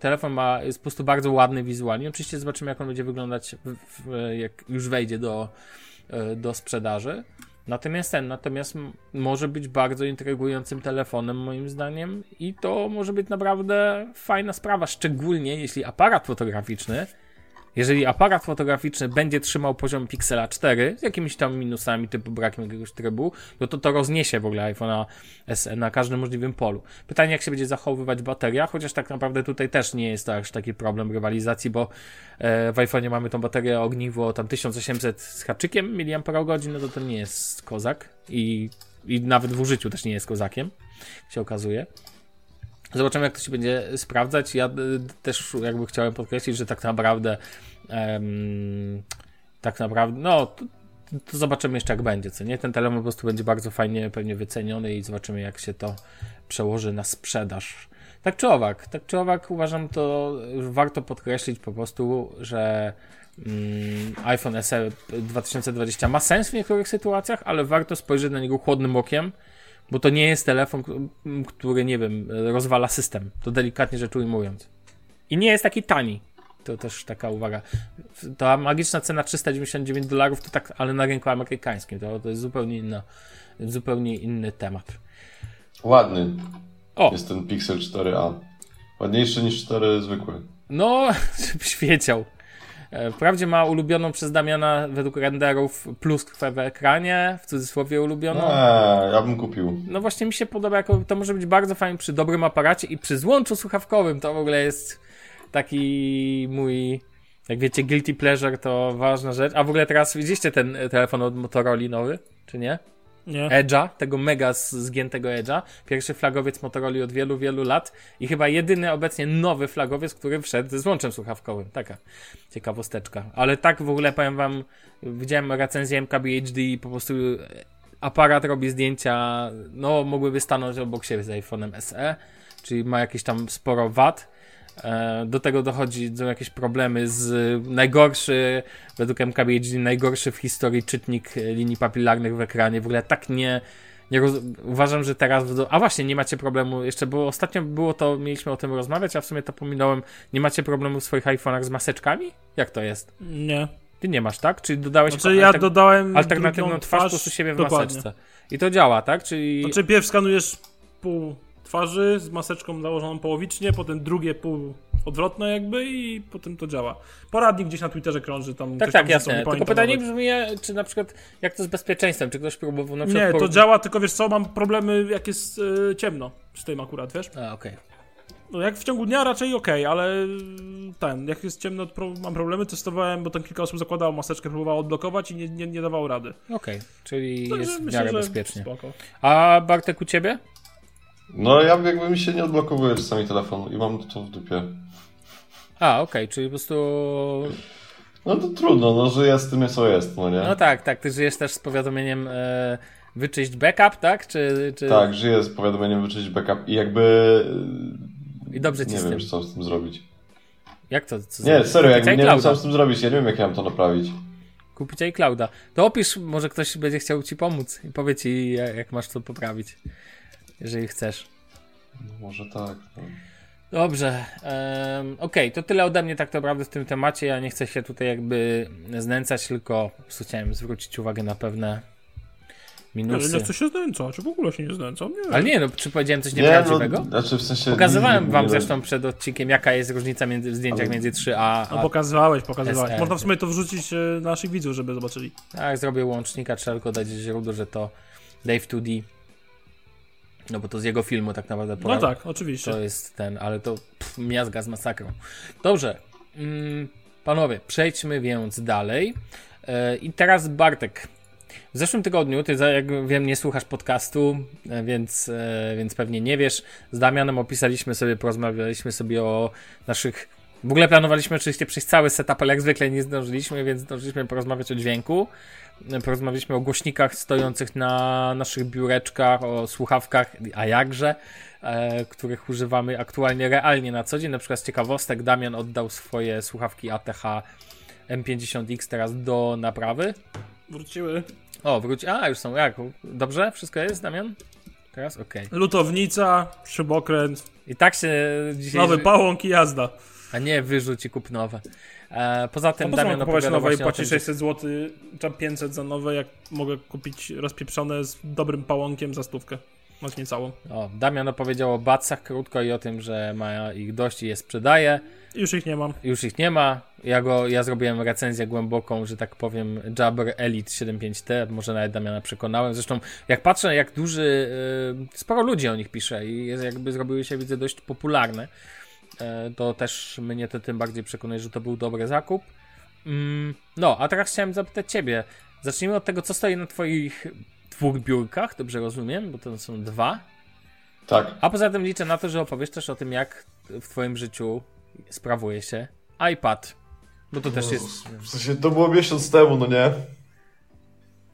Telefon jest po prostu bardzo ładny wizualnie. Oczywiście zobaczymy, jak on będzie wyglądać, jak już wejdzie do sprzedaży. Natomiast może być bardzo intrygującym telefonem, moim zdaniem, i to może być naprawdę fajna sprawa, szczególnie jeżeli aparat fotograficzny będzie trzymał poziom Pixela 4 z jakimiś tam minusami typu brakiem jakiegoś trybu, no to rozniesie w ogóle iPhone'a SE na każdym możliwym polu. Pytanie, jak się będzie zachowywać bateria, chociaż tak naprawdę tutaj też nie jest to aż taki problem rywalizacji, bo w iPhone'ie mamy tą baterię ogniwo tam 1800 z haczykiem mAh, no to ten nie jest kozak i nawet w użyciu też nie jest kozakiem, się okazuje. Zobaczymy, jak to się będzie sprawdzać. Ja też jakby chciałem podkreślić, że tak naprawdę, no to zobaczymy jeszcze, jak będzie, co nie? Ten telefon po prostu będzie bardzo fajnie pewnie wyceniony i zobaczymy, jak się to przełoży na sprzedaż. Tak czy owak uważam, to warto podkreślić po prostu, że iPhone SE 2020 ma sens w niektórych sytuacjach, ale warto spojrzeć na niego chłodnym okiem, bo to nie jest telefon, który, nie wiem, rozwala system, to delikatnie rzecz ujmując. I nie jest taki tani, to też taka uwaga. Ta magiczna cena $399 to tak, ale na rynku amerykańskim, to jest zupełnie inny temat. Ładny jest ten Pixel 4a, ładniejszy niż 4 zwykły. No, żeby świeciał. Wprawdzie ma ulubioną przez Damiana według renderów pluskwę w ekranie, w cudzysłowie ulubioną. Ja bym kupił. No właśnie mi się podoba, to może być bardzo fajnie przy dobrym aparacie i przy złączu słuchawkowym. To w ogóle jest taki mój, jak wiecie, guilty pleasure, to ważna rzecz. A w ogóle teraz widzieliście ten telefon od Motoroli nowy, czy nie? Nie. Edge'a, tego mega zgiętego Edge'a. Pierwszy flagowiec Motoroli od wielu, wielu lat i chyba jedyny obecnie nowy flagowiec, który wszedł ze złączem słuchawkowym. Taka ciekawosteczka. Ale tak w ogóle powiem wam, widziałem recenzję MKBHD i po prostu aparat robi zdjęcia, no mogłyby stanąć obok siebie z iPhone'em SE, czyli ma jakieś tam sporo wad. Do tego dochodzą jakieś problemy z według MKBHD, najgorszy w historii czytnik linii papilarnych w ekranie. W ogóle tak uważam, że teraz... A właśnie, nie macie problemu jeszcze, bo ostatnio było to, mieliśmy o tym rozmawiać, a w sumie to pominąłem. Nie macie problemu w swoich iPhone'ach z maseczkami? Jak to jest? Nie. Ty nie masz, tak? Czyli dodałeś... Znaczy ja dodałem alternatywną twarz po prostu siebie w maseczce. I to działa, tak? Czyli... Znaczy pierw skanujesz pół... twarzy z maseczką założoną połowicznie, potem drugie pół odwrotne jakby i potem to działa. Poradnik gdzieś na Twitterze krąży tam. Tak, jasne. Tylko pytanie brzmi, czy na przykład jak to z bezpieczeństwem, czy ktoś próbował na przykład... Nie, to działa, tylko wiesz co, mam problemy jak jest ciemno z tym akurat, wiesz? A, okej. No jak w ciągu dnia raczej okej, ale jak jest ciemno, mam problemy, testowałem, bo tam kilka osób zakładało maseczkę, próbowało odblokować i nie dawało rady. Okej, czyli tak, jest w miarę bezpiecznie. Spoko. A Bartek, u ciebie? No ja jakby mi się nie odblokowuje czasami telefon i mam to w dupie. A, okej, czyli po prostu... No to trudno, no żyję z tym, co jest, no nie? No tak, ty żyjesz też z powiadomieniem wyczyść backup, tak? Czy... Tak, żyję z powiadomieniem wyczyść backup i jakby... I dobrze ci z tym. Nie wiem, co z tym zrobić. Jak to? Co nie, serio, jakby nie wiem, co z tym zrobić, ja nie wiem, jak ja mam to naprawić. Kupić iClouda. To opisz, może ktoś będzie chciał ci pomóc i powie ci, jak masz to poprawić. Jeżeli chcesz. Może tak. No. Dobrze. Okej, to tyle ode mnie tak naprawdę w tym temacie. Ja nie chcę się tutaj jakby znęcać, tylko chciałem zwrócić uwagę na pewne minusy. Ale nie chcę się znęcać, w ogóle się nie znęcam. Nie. Ale nie, czy powiedziałem coś nieprawdziwego? No, znaczy w sensie... Pokazywałem wam zresztą przed odcinkiem, jaka jest różnica w zdjęciach między 3 a... No pokazywałeś. SR. Można w sumie to wrzucić naszych widzów, żeby zobaczyli. Tak, zrobię łącznika, trzeba tylko dać źródło, że to Dave2D. No bo to z jego filmu tak naprawdę pora. No tak, oczywiście. To jest ten, ale to miazga z masakrą. Dobrze, panowie, przejdźmy więc dalej. I teraz Bartek. W zeszłym tygodniu, ty jak wiem nie słuchasz podcastu, więc pewnie nie wiesz, z Damianem porozmawialiśmy sobie o naszych... W ogóle planowaliśmy oczywiście przejść cały setup, ale jak zwykle nie zdążyliśmy, więc zdążyliśmy porozmawiać o dźwięku. Porozmawialiśmy o głośnikach stojących na naszych biureczkach, o słuchawkach, a jakże, których używamy aktualnie realnie na co dzień. Na przykład z ciekawostek Damian oddał swoje słuchawki ATH M50X teraz do naprawy. Wróciły. O, wróć. A, już są. Jak? Dobrze? Wszystko jest, Damian? Teraz? Okej. Okay. Lutownica, szybokręt. I tak się dzisiaj... Nowy pałąk i jazda. A nie, wyrzuć i kup nowe. Poza tym Damian opowiadał nowe i płaci 600 zł, czy 500 za nowe, jak mogę kupić rozpieprzone z dobrym pałąkiem za stówkę. Masz niecałą. O, Damian opowiedział o bacach krótko i o tym, że ma ich dość i je sprzedaje. Już ich nie mam. Już ich nie ma. Ja zrobiłem recenzję głęboką, że tak powiem, Jabber Elite 75T, może nawet Damiana przekonałem. Zresztą jak patrzę, jak duży, sporo ludzi o nich pisze i jakby zrobiły się, widzę, dość popularne, to też mnie to tym bardziej przekonuje, że to był dobry zakup. No, a teraz chciałem zapytać ciebie. Zacznijmy od tego, co stoi na twoich 2 biurkach, dobrze rozumiem, bo to są 2. Tak. A poza tym liczę na to, że opowiesz też o tym, jak w twoim życiu sprawuje się iPad. Bo to też jest... W sensie to było miesiąc temu, no nie?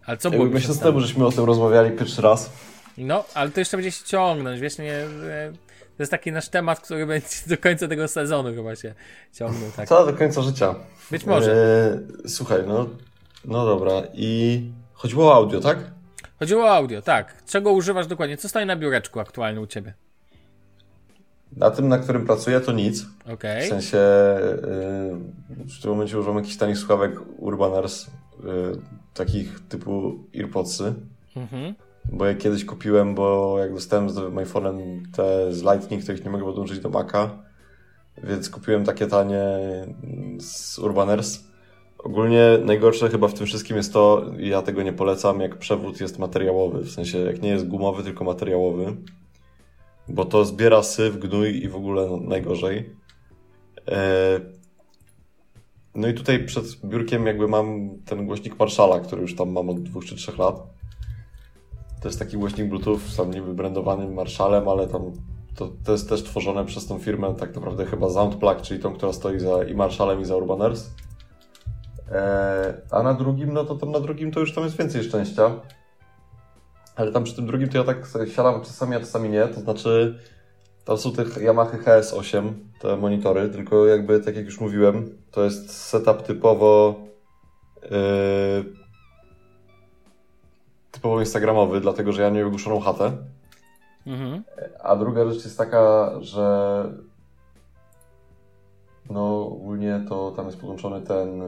Ale co było miesiąc temu? Żeśmy o tym rozmawiali pierwszy raz. No, ale to jeszcze będzie się ciągnąć, wiesz, nie... To jest taki nasz temat, który będzie do końca tego sezonu chyba się ciągnął. Tak. Co do końca życia. Być może. Słuchaj, no dobra. I chodziło o audio, tak? Chodziło o audio, tak. Czego używasz dokładnie? Co stoi na biureczku aktualnie u ciebie? Na tym, na którym pracuję, to nic. Okay. W sensie w tym momencie używam jakichś tanich słuchawek Urbanears, takich typu Earpodsy. Mhm. Bo ja kiedyś kupiłem, bo jak dostałem z nowym iPhone'em te z Lightning, których nie mogę podłączyć do Maca, więc kupiłem takie tanie z Urbanears. Ogólnie najgorsze chyba w tym wszystkim jest to, ja tego nie polecam, jak przewód jest materiałowy, w sensie jak nie jest gumowy, tylko materiałowy, bo to zbiera syf, gnój i w ogóle najgorzej. No i tutaj przed biurkiem jakby mam ten głośnik Marshalla, który już tam mam od 2 czy 3 lat. To jest taki głośnik Bluetooth, tam niby brandowanym Marshallem, ale tam to jest też tworzone przez tą firmę, tak naprawdę chyba Soundplug, czyli tą, która stoi za i Marshallem i za Urbanears. A na drugim, no to tam na drugim to już tam jest więcej szczęścia. Ale tam przy tym drugim to ja tak siadam czasami, a czasami nie, to znaczy tam są tych Yamaha HS8, te monitory, tylko jakby tak jak już mówiłem, to jest setup typowo instagramowy, dlatego że ja nie mam ogłuszoną chatę. Mhm. A druga rzecz jest taka, że no ogólnie to tam jest podłączony ten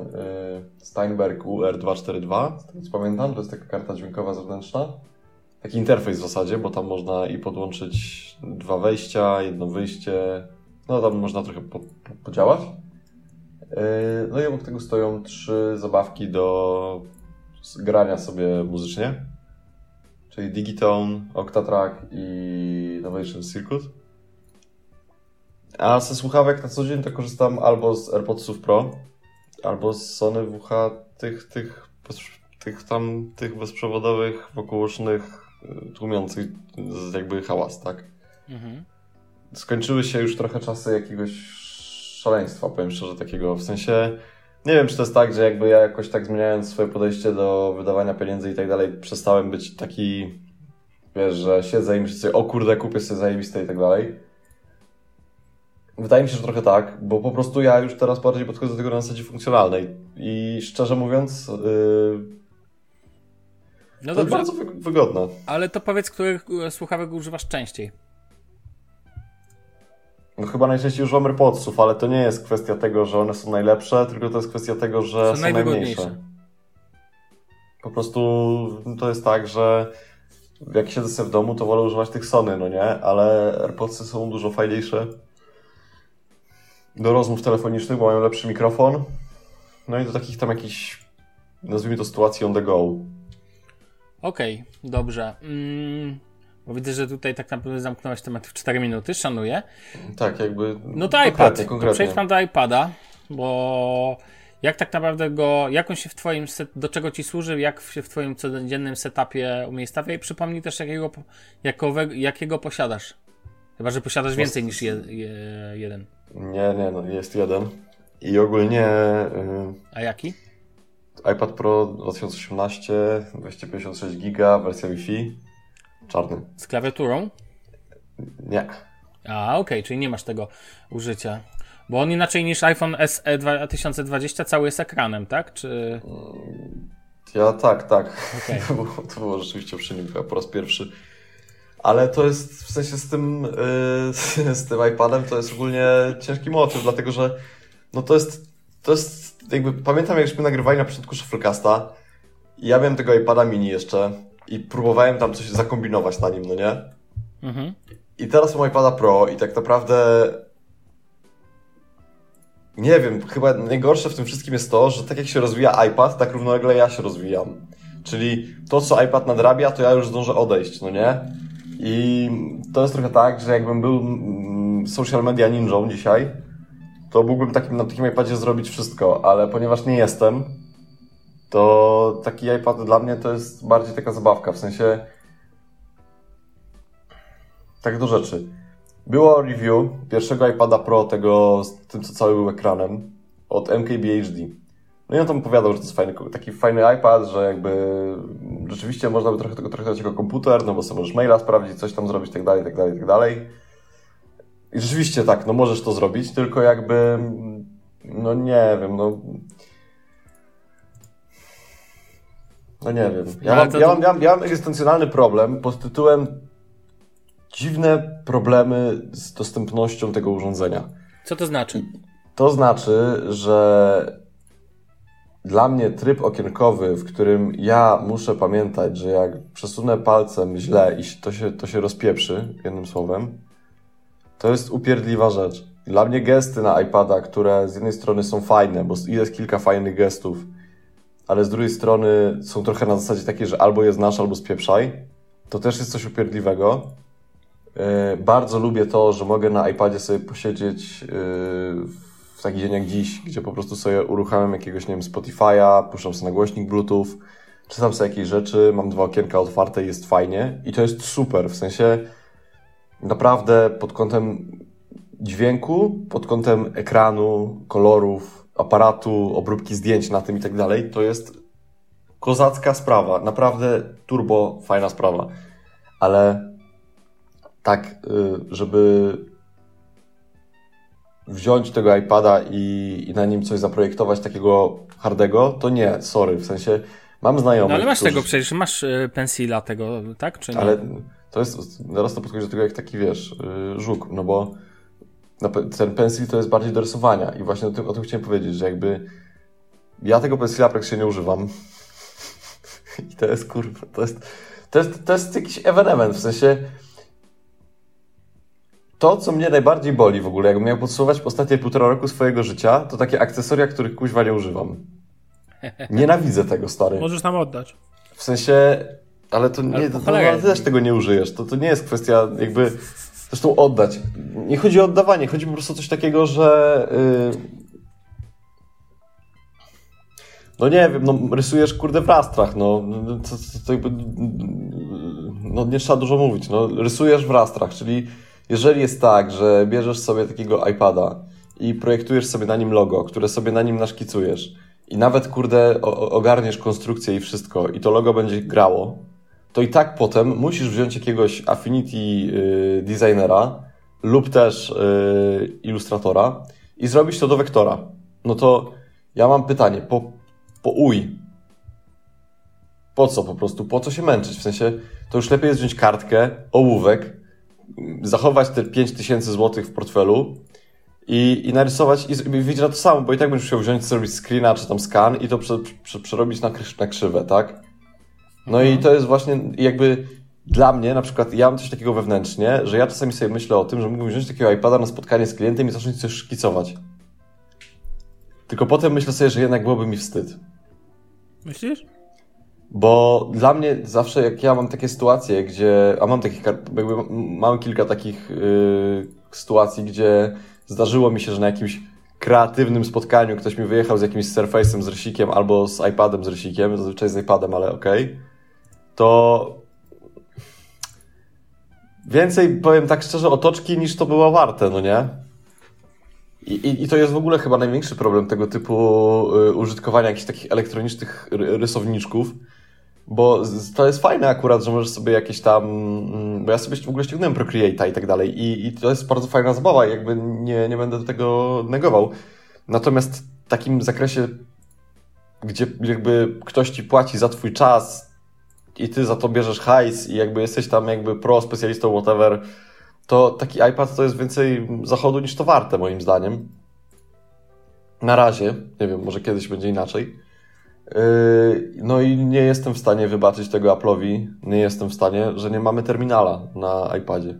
Steinberg UR242, z tego co pamiętam, to jest taka karta dźwiękowa zewnętrzna. Taki interfejs w zasadzie, bo tam można i podłączyć 2 wejścia, 1 wyjście, no tam można trochę podziałać. No i obok tego stoją 3 zabawki do grania sobie muzycznie, czyli Digitone, Octatrack i Novation Circuit. A ze słuchawek na co dzień to korzystam albo z AirPodsów Pro, albo z Sony WH tych bezprzewodowych, wokółusznych, tłumiących jakby hałas, tak? Mhm. Skończyły się już trochę czasy jakiegoś szaleństwa, powiem szczerze, takiego, w sensie nie wiem, czy to jest tak, że jakby ja jakoś tak zmieniając swoje podejście do wydawania pieniędzy i tak dalej, przestałem być taki, wiesz, że siedzę i myślę sobie, o kurde, kupię sobie zajebiste i tak dalej. Wydaje mi się, że trochę tak, bo po prostu ja już teraz bardziej podchodzę do tego na zasadzie funkcjonalnej i szczerze mówiąc, no to bardzo wygodne. Ale to powiedz, których słuchawek używasz częściej? No chyba najczęściej używam AirPodsów, ale to nie jest kwestia tego, że one są najlepsze, tylko to jest kwestia tego, że są najmniejsze. Po prostu to jest tak, że jak siedzę sobie w domu, to wolę używać tych Sony, no nie? Ale AirPodsy są dużo fajniejsze do rozmów telefonicznych, bo mają lepszy mikrofon. No i do takich tam jakichś, nazwijmy to, sytuacji on the go. Okej, dobrze. Bo widzę, że tutaj tak naprawdę zamknąłeś temat w 4 minuty, szanuję. Tak, jakby... No to iPad, to przejdź pan do iPada, bo jak tak naprawdę go, jak on się w twoim, do czego ci służy, jak się w twoim codziennym setupie umiejscawia i przypomnij też jakiego posiadasz. Chyba, że posiadasz więcej niż jeden. Nie, no jest jeden. I ogólnie... A jaki? iPad Pro 2018, 256 giga, wersja Wi-Fi. Czarny. Z klawiaturą? Nie. A, okej, czyli nie masz tego użycia. Bo on inaczej niż iPhone SE 2020 cały jest ekranem, tak? Czy... Ja tak. Okay. To było rzeczywiście przenika po raz pierwszy. Ale to jest, w sensie z tym iPadem to jest ogólnie ciężki motyw, dlatego że no to jest jakby, pamiętam jakśmy nagrywali na początku Shufflecasta i ja miałem tego iPada mini jeszcze i próbowałem tam coś zakombinować na nim, no nie? Mhm. I teraz mam iPada Pro i tak naprawdę nie wiem, chyba najgorsze w tym wszystkim jest to, że tak jak się rozwija iPad, tak równolegle ja się rozwijam. Czyli to, co iPad nadrabia, to ja już zdążę odejść, no nie? I to jest trochę tak, że jakbym był social media ninją dzisiaj, to mógłbym na takim iPadzie zrobić wszystko, ale ponieważ nie jestem, to taki iPad dla mnie to jest bardziej taka zabawka, w sensie tak do rzeczy. Było review pierwszego iPada Pro, tego z tym, co cały był ekranem, od MKBHD. No i on tam opowiadał, że to jest fajny, taki fajny iPad, że jakby rzeczywiście można by trochę tego traktować jako komputer, no bo sobie możesz maila sprawdzić, coś tam zrobić, tak dalej. I rzeczywiście tak, no możesz to zrobić, tylko jakby, no nie wiem, no nie wiem. Ja mam egzystencjonalny problem pod tytułem dziwne problemy z dostępnością tego urządzenia. Co to znaczy? To znaczy, że dla mnie tryb okienkowy, w którym ja muszę pamiętać, że jak przesunę palcem źle i to się rozpieprzy, jednym słowem, to jest upierdliwa rzecz. Dla mnie gesty na iPada, które z jednej strony są fajne, bo jest kilka fajnych gestów, ale z drugiej strony są trochę na zasadzie takiej, że albo je znasz, albo spieprzaj. To też jest coś upierdliwego. Bardzo lubię to, że mogę na iPadzie sobie posiedzieć w taki dzień jak dziś, gdzie po prostu sobie uruchamiam jakiegoś, nie wiem, Spotify'a, puszczam sobie na głośnik Bluetooth, czytam sobie jakieś rzeczy, mam dwa okienka otwarte, jest fajnie i to jest super, w sensie naprawdę pod kątem dźwięku, pod kątem ekranu, kolorów, aparatu, obróbki zdjęć na tym i tak dalej, to jest kozacka sprawa, naprawdę turbo fajna sprawa, ale tak, żeby wziąć tego iPada i na nim coś zaprojektować takiego hardego, to nie, sorry, w sensie mam znajomych. No ale masz tego przecież, masz pensila tego, tak? Czy nie? Ale to jest, teraz to podchodzi do tego jak taki, wiesz, żuk, no bo ten pensil to jest bardziej do rysowania i właśnie o tym chciałem powiedzieć, że jakby ja tego pensila praktycznie nie używam i to jest kurwa, to jest jakiś ewenement, w sensie to, co mnie najbardziej boli w ogóle, jakbym miał podsumować ostatnie 1,5 roku swojego życia, to takie akcesoria, których kuźwa nie używam. Nienawidzę tego, stary. Możesz nam oddać. W sensie, ale to nie, ty też tego nie użyjesz. To nie jest kwestia jakby, zresztą oddać. Nie chodzi o oddawanie, chodzi po prostu o coś takiego, że no nie wiem, no rysujesz kurde w rastrach, no to jakby no nie trzeba dużo mówić, no rysujesz w rastrach, czyli jeżeli jest tak, że bierzesz sobie takiego iPada i projektujesz sobie na nim logo, które sobie na nim naszkicujesz i nawet, kurde, ogarniesz konstrukcję i wszystko i to logo będzie grało, to i tak potem musisz wziąć jakiegoś Affinity designera lub też ilustratora i zrobić to do wektora. No to ja mam pytanie, po co po prostu, po co się męczyć? W sensie, to już lepiej jest wziąć kartkę, ołówek, zachować te 5000 zł w portfelu i narysować i wyjdzie na to samo, bo i tak będziesz musiał wziąć, zrobić screena czy tam skan i to przerobić na krzywę, tak? No i to jest właśnie jakby dla mnie, na przykład ja mam coś takiego wewnętrznie, że ja czasami sobie myślę o tym, że mógłbym wziąć takiego iPada na spotkanie z klientem i zacząć coś szkicować. Tylko potem myślę sobie, że jednak byłoby mi wstyd. Myślisz? Bo dla mnie zawsze, jak ja mam takie sytuacje, gdzie, a mam takich, jakby mam kilka takich sytuacji, gdzie zdarzyło mi się, że na jakimś kreatywnym spotkaniu ktoś mi wyjechał z jakimś Surface'em z rysikiem albo z iPadem z rysikiem, zazwyczaj z iPadem, ale okej. To więcej, powiem tak szczerze, otoczki niż to było warte, no nie? I to jest w ogóle chyba największy problem tego typu użytkowania jakichś takich elektronicznych rysowniczków, Bo to jest fajne akurat, że możesz sobie jakieś tam... Bo ja sobie w ogóle ściągnąłem Procreate'a i tak dalej i to jest bardzo fajna zabawa, jakby nie będę do tego negował. Natomiast w takim zakresie, gdzie jakby ktoś ci płaci za twój czas i ty za to bierzesz hajs i jakby jesteś tam jakby pro, specjalistą, whatever, to taki iPad to jest więcej zachodu niż to warte, moim zdaniem. Na razie, nie wiem, może kiedyś będzie inaczej. No i nie jestem w stanie wybaczyć tego Apple'owi, nie jestem w stanie, że nie mamy terminala na iPadzie.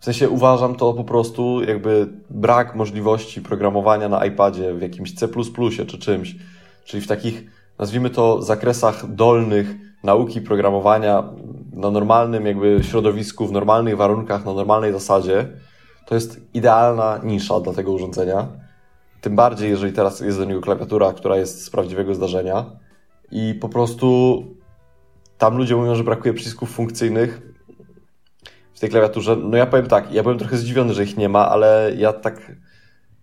W sensie uważam to po prostu jakby brak możliwości programowania na iPadzie w jakimś C++ czy czymś, czyli w takich, nazwijmy to, zakresach dolnych nauki programowania na normalnym jakby środowisku, w normalnych warunkach, na normalnej zasadzie, to jest idealna nisza dla tego urządzenia. Tym bardziej, jeżeli teraz jest do niego klawiatura, która jest z prawdziwego zdarzenia i po prostu tam ludzie mówią, że brakuje przycisków funkcyjnych w tej klawiaturze. No ja powiem tak, ja byłem trochę zdziwiony, że ich nie ma, ale ja tak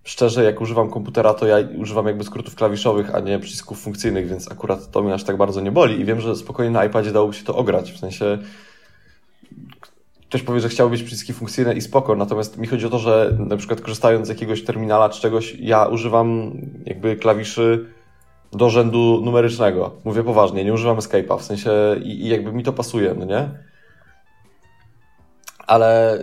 szczerze, jak używam komputera, to ja używam jakby skrótów klawiszowych, a nie przycisków funkcyjnych, więc akurat to mnie aż tak bardzo nie boli i wiem, że spokojnie na iPadzie dałoby się to ograć, w sensie... Ktoś powie, że chciałby mieć przyciski funkcyjne i spoko, natomiast mi chodzi o to, że na przykład korzystając z jakiegoś terminala czy czegoś, ja używam jakby klawiszy do rzędu numerycznego. Mówię poważnie, nie używam Escape'a, w sensie i jakby mi to pasuje, no nie? Ale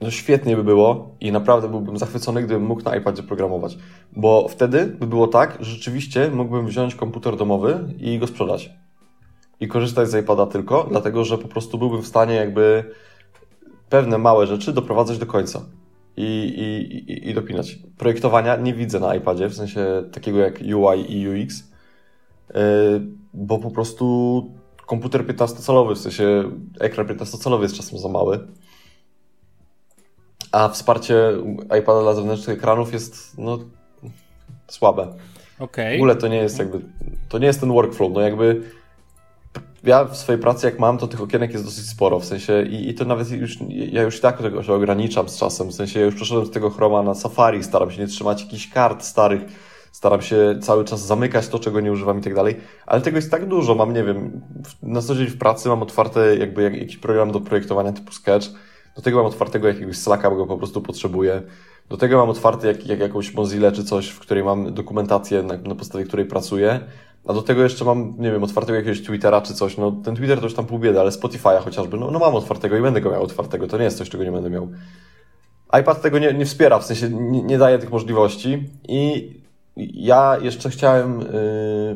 no świetnie by było i naprawdę byłbym zachwycony, gdybym mógł na iPadzie programować, bo wtedy by było tak, że rzeczywiście mógłbym wziąć komputer domowy i go sprzedać. I korzystać z iPada tylko, dlatego że po prostu byłbym w stanie jakby pewne małe rzeczy doprowadzać do końca i dopinać. Projektowania nie widzę na iPadzie, w sensie takiego jak UI i UX, bo po prostu komputer 15-calowy, w sensie ekran 15-calowy jest czasem za mały, a wsparcie iPada dla zewnętrznych ekranów jest no, słabe. Okay. W ogóle to nie jest jakby, to nie jest ten workflow, no jakby ja w swojej pracy jak mam, to tych okienek jest dosyć sporo, w sensie i to nawet już, ja już tak tego się ograniczam z czasem, w sensie ja już przeszedłem z tego Chroma na Safari, staram się nie trzymać jakichś kart starych, staram się cały czas zamykać to, czego nie używam i tak dalej, ale tego jest tak dużo, mam, nie wiem, na co dzień w pracy mam otwarte jakby jakiś program do projektowania typu Sketch, do tego mam otwartego jakiegoś Slacka, bo go po prostu potrzebuję, do tego mam otwarte jak jakąś Mozillę czy coś, w której mam dokumentację, na podstawie której pracuję, a do tego jeszcze mam, nie wiem, otwartego jakiegoś Twittera czy coś, no ten Twitter to już tam pół biedy, ale Spotify'a chociażby, no mam otwartego i będę go miał otwartego, to nie jest coś, czego nie będę miał. iPad tego nie wspiera, w sensie nie daje tych możliwości i ja jeszcze chciałem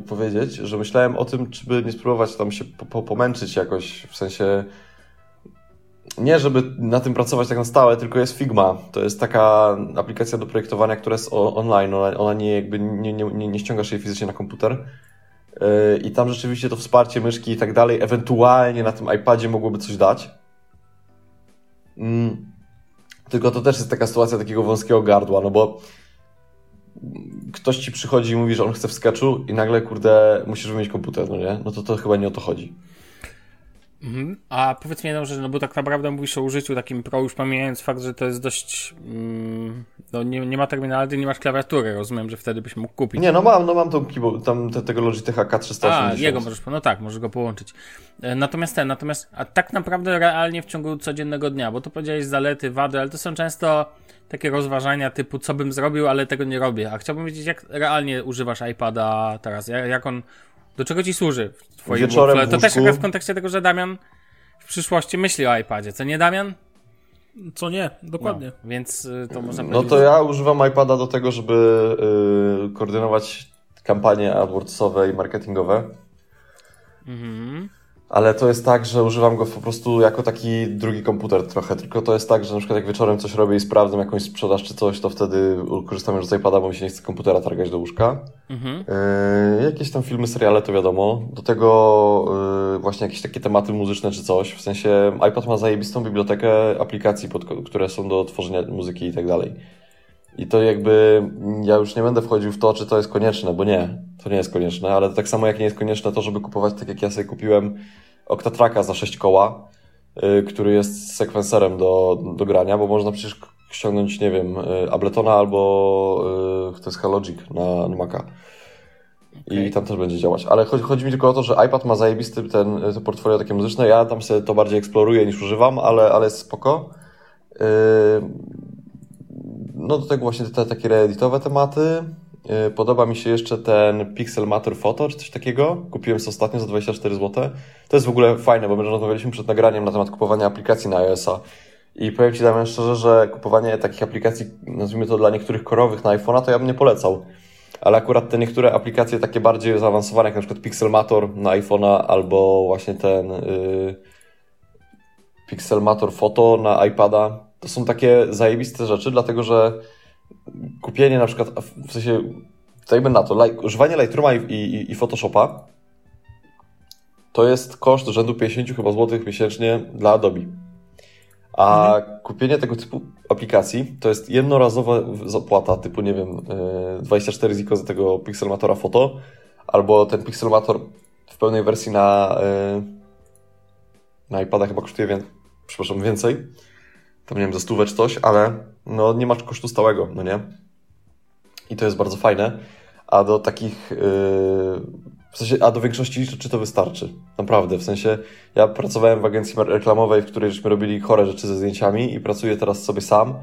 powiedzieć, że myślałem o tym, czy by nie spróbować tam się pomęczyć jakoś, w sensie nie żeby na tym pracować tak na stałe, tylko jest Figma, to jest taka aplikacja do projektowania, która jest online, ona nie jakby nie ściągasz jej fizycznie na komputer. I tam rzeczywiście to wsparcie myszki i tak dalej, ewentualnie na tym iPadzie mogłoby coś dać. Tylko to też jest taka sytuacja takiego wąskiego gardła, no bo ktoś ci przychodzi i mówi, że on chce w Sketchu i nagle, kurde, musisz wymienić komputer, no nie? No to chyba nie o to chodzi. A powiedz mi jedną rzecz, no bo tak naprawdę mówisz o użyciu takim pro, już pomijając fakt, że to jest dość... no nie ma terminala, nie masz klawiatury, rozumiem, że wtedy byś mógł kupić. Nie, mam tego Logitecha K380. A, jego możesz, no tak, możesz go połączyć. Natomiast a tak naprawdę realnie w ciągu codziennego dnia, bo to powiedziałeś zalety, wady, ale to są często takie rozważania typu, co bym zrobił, ale tego nie robię. A chciałbym wiedzieć, jak realnie używasz iPada teraz, jak on... Do czego ci służy w twoim wieczorem w łóżku? To też chyba w kontekście tego, że Damian w przyszłości myśli o iPadzie, co nie, Damian? Co nie, dokładnie. No, więc to można powiedzieć... No to ja używam iPada do tego, żeby koordynować kampanie AdWordsowe i marketingowe. Mhm. Ale to jest tak, że używam go po prostu jako taki drugi komputer trochę, tylko to jest tak, że na przykład jak wieczorem coś robię i sprawdzam jakąś sprzedaż czy coś, to wtedy korzystam już z iPada, bo mi się nie chce komputera targać do łóżka. Mhm. Jakieś tam filmy, seriale to wiadomo, do tego właśnie jakieś takie tematy muzyczne czy coś, w sensie iPad ma zajebistą bibliotekę aplikacji, które są do tworzenia muzyki i tak dalej. I to jakby ja już nie będę wchodził w to, czy to jest konieczne, bo nie, to nie jest konieczne, ale tak samo jak nie jest konieczne to, żeby kupować, tak jak ja sobie kupiłem Octatracka za 6 koła, który jest sekwenserem do grania, bo można przecież ściągnąć, nie wiem, Abletona albo to jest Halogic na Maca. Okay. I tam też będzie działać. Ale chodzi mi tylko o to, że iPad ma zajebisty to portfolio takie muzyczne. Ja tam sobie to bardziej eksploruję niż używam, ale jest spoko. No do tego właśnie te takie reedytowe tematy. Podoba mi się jeszcze ten Pixel Matter Photo, czy coś takiego. Kupiłem sobie ostatnio za 24 zł. To jest w ogóle fajne, bo my rozmawialiśmy przed nagraniem na temat kupowania aplikacji na iOS-a. I powiem Ci, Damian, szczerze, że kupowanie takich aplikacji, nazwijmy to dla niektórych korowych na iPhone'a, to ja bym nie polecał. Ale akurat te niektóre aplikacje takie bardziej zaawansowane, jak na przykład Pixelmator na iPhone'a albo właśnie ten Pixelmator Photo na iPada, to są takie zajebiste rzeczy, dlatego że kupienie na przykład, w sensie, dajmy na to, używanie Lightrooma i Photoshopa to jest koszt rzędu 50 chyba złotych miesięcznie dla Adobe. A kupienie tego typu aplikacji to jest jednorazowa zapłata typu, nie wiem, 24 ziko za tego Pixelmatora Photo albo ten Pixelmator w pełnej wersji na iPada chyba kosztuje więcej. Tam nie wiem, za 100 czy coś, ale no, nie masz kosztu stałego, no nie? I to jest bardzo fajne. A do takich... W sensie, a do większości rzeczy to wystarczy. Naprawdę, w sensie ja pracowałem w agencji reklamowej, w której żeśmy robili chore rzeczy ze zdjęciami i pracuję teraz sobie sam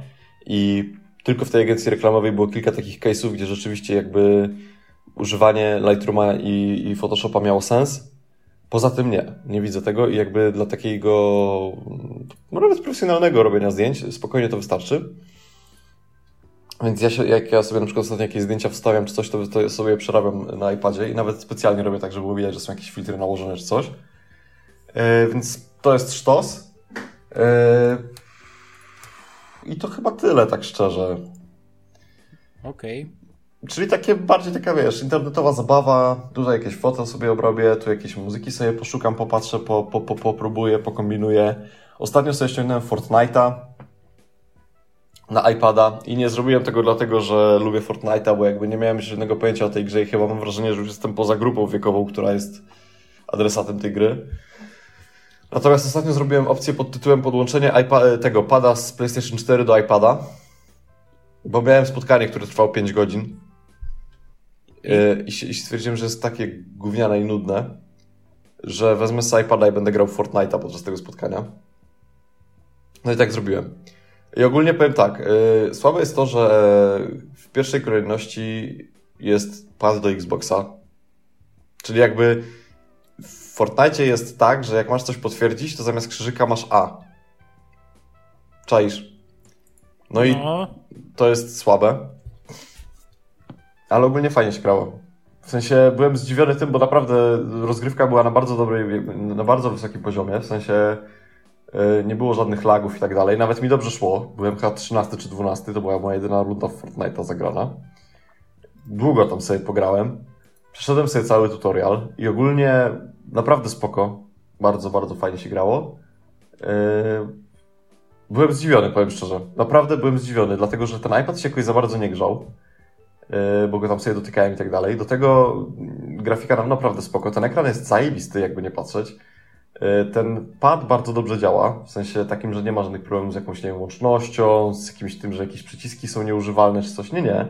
i tylko w tej agencji reklamowej było kilka takich case'ów, gdzie rzeczywiście jakby używanie Lightrooma i Photoshopa miało sens. Poza tym nie widzę tego i jakby dla takiego nawet profesjonalnego robienia zdjęć spokojnie to wystarczy. Więc jak ja sobie na przykład ostatnio jakieś zdjęcia wstawiam czy coś, to sobie przerabiam na iPadzie i nawet specjalnie robię tak, żeby było widać, że są jakieś filtry nałożone czy coś. Więc to jest sztos. I to chyba tyle, tak szczerze. Okej. Czyli bardziej taka, wiesz, internetowa zabawa, tutaj jakieś foto sobie obrobię, tu jakieś muzyki sobie poszukam, popatrzę, popróbuję, pokombinuję. Ostatnio sobie ściągnąłem Fortnite'a na iPada i nie zrobiłem tego dlatego, że lubię Fortnite'a, bo jakby nie miałem jeszcze żadnego pojęcia o tej grze i chyba mam wrażenie, że już jestem poza grupą wiekową, która jest adresatem tej gry. Natomiast ostatnio zrobiłem opcję pod tytułem podłączenie tego pada z PlayStation 4 do iPada, bo miałem spotkanie, które trwało 5 godzin i stwierdziłem, że jest takie gówniane i nudne, że wezmę z iPada i będę grał w Fortnite'a podczas tego spotkania. No i tak zrobiłem. I ogólnie powiem tak, słabe jest to, że w pierwszej kolejności jest pad do Xboxa. Czyli jakby w Fortnite jest tak, że jak masz coś potwierdzić, to zamiast krzyżyka masz A. Czaisz. No i to jest słabe. Ale ogólnie fajnie się grało. W sensie byłem zdziwiony tym, bo naprawdę rozgrywka była na bardzo wysokim poziomie. W sensie... nie było żadnych lagów i tak dalej. Nawet mi dobrze szło. Byłem chyba 13 czy 12, to była moja jedyna runda w Fortnite'a zagrana. Długo tam sobie pograłem. Przeszedłem sobie cały tutorial i ogólnie naprawdę spoko. Bardzo, bardzo fajnie się grało. Byłem zdziwiony, powiem szczerze. Naprawdę byłem zdziwiony, dlatego że ten iPad się jakoś za bardzo nie grzał, bo go tam sobie dotykałem i tak dalej. Do tego grafika nam naprawdę spoko. Ten ekran jest zajebisty, jakby nie patrzeć. Ten pad bardzo dobrze działa, w sensie takim, że nie ma żadnych problemów z jakąś, nie wiem, łącznością, z jakimś tym, że jakieś przyciski są nieużywalne czy coś. Nie.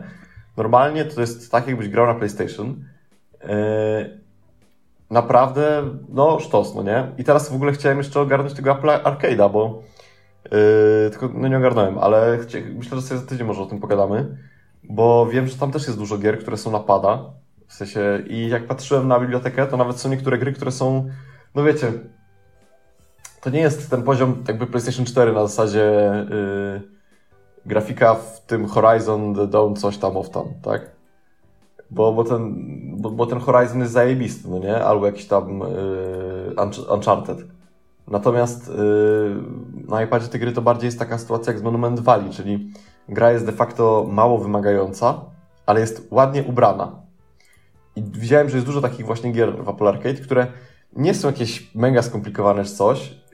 Normalnie to jest tak, jakbyś grał na PlayStation. Naprawdę, no sztos, no nie? I teraz w ogóle chciałem jeszcze ogarnąć tego Apple Arcade'a, bo tylko no nie ogarnąłem, ale myślę, że sobie za tydzień może o tym pogadamy, bo wiem, że tam też jest dużo gier, które są na pada, w sensie i jak patrzyłem na bibliotekę, to nawet są niektóre gry, które są, no wiecie, to nie jest ten poziom jakby PlayStation 4 na zasadzie grafika w tym Horizon, The Dawn, coś tam, of tam, tak? Bo ten Horizon jest zajebisty, no nie? Albo jakiś tam Uncharted. Natomiast na iPadzie tej gry to bardziej jest taka sytuacja jak z Monument Valley, czyli gra jest de facto mało wymagająca, ale jest ładnie ubrana. I widziałem, że jest dużo takich właśnie gier w Apple Arcade, które nie są jakieś mega skomplikowane czy coś,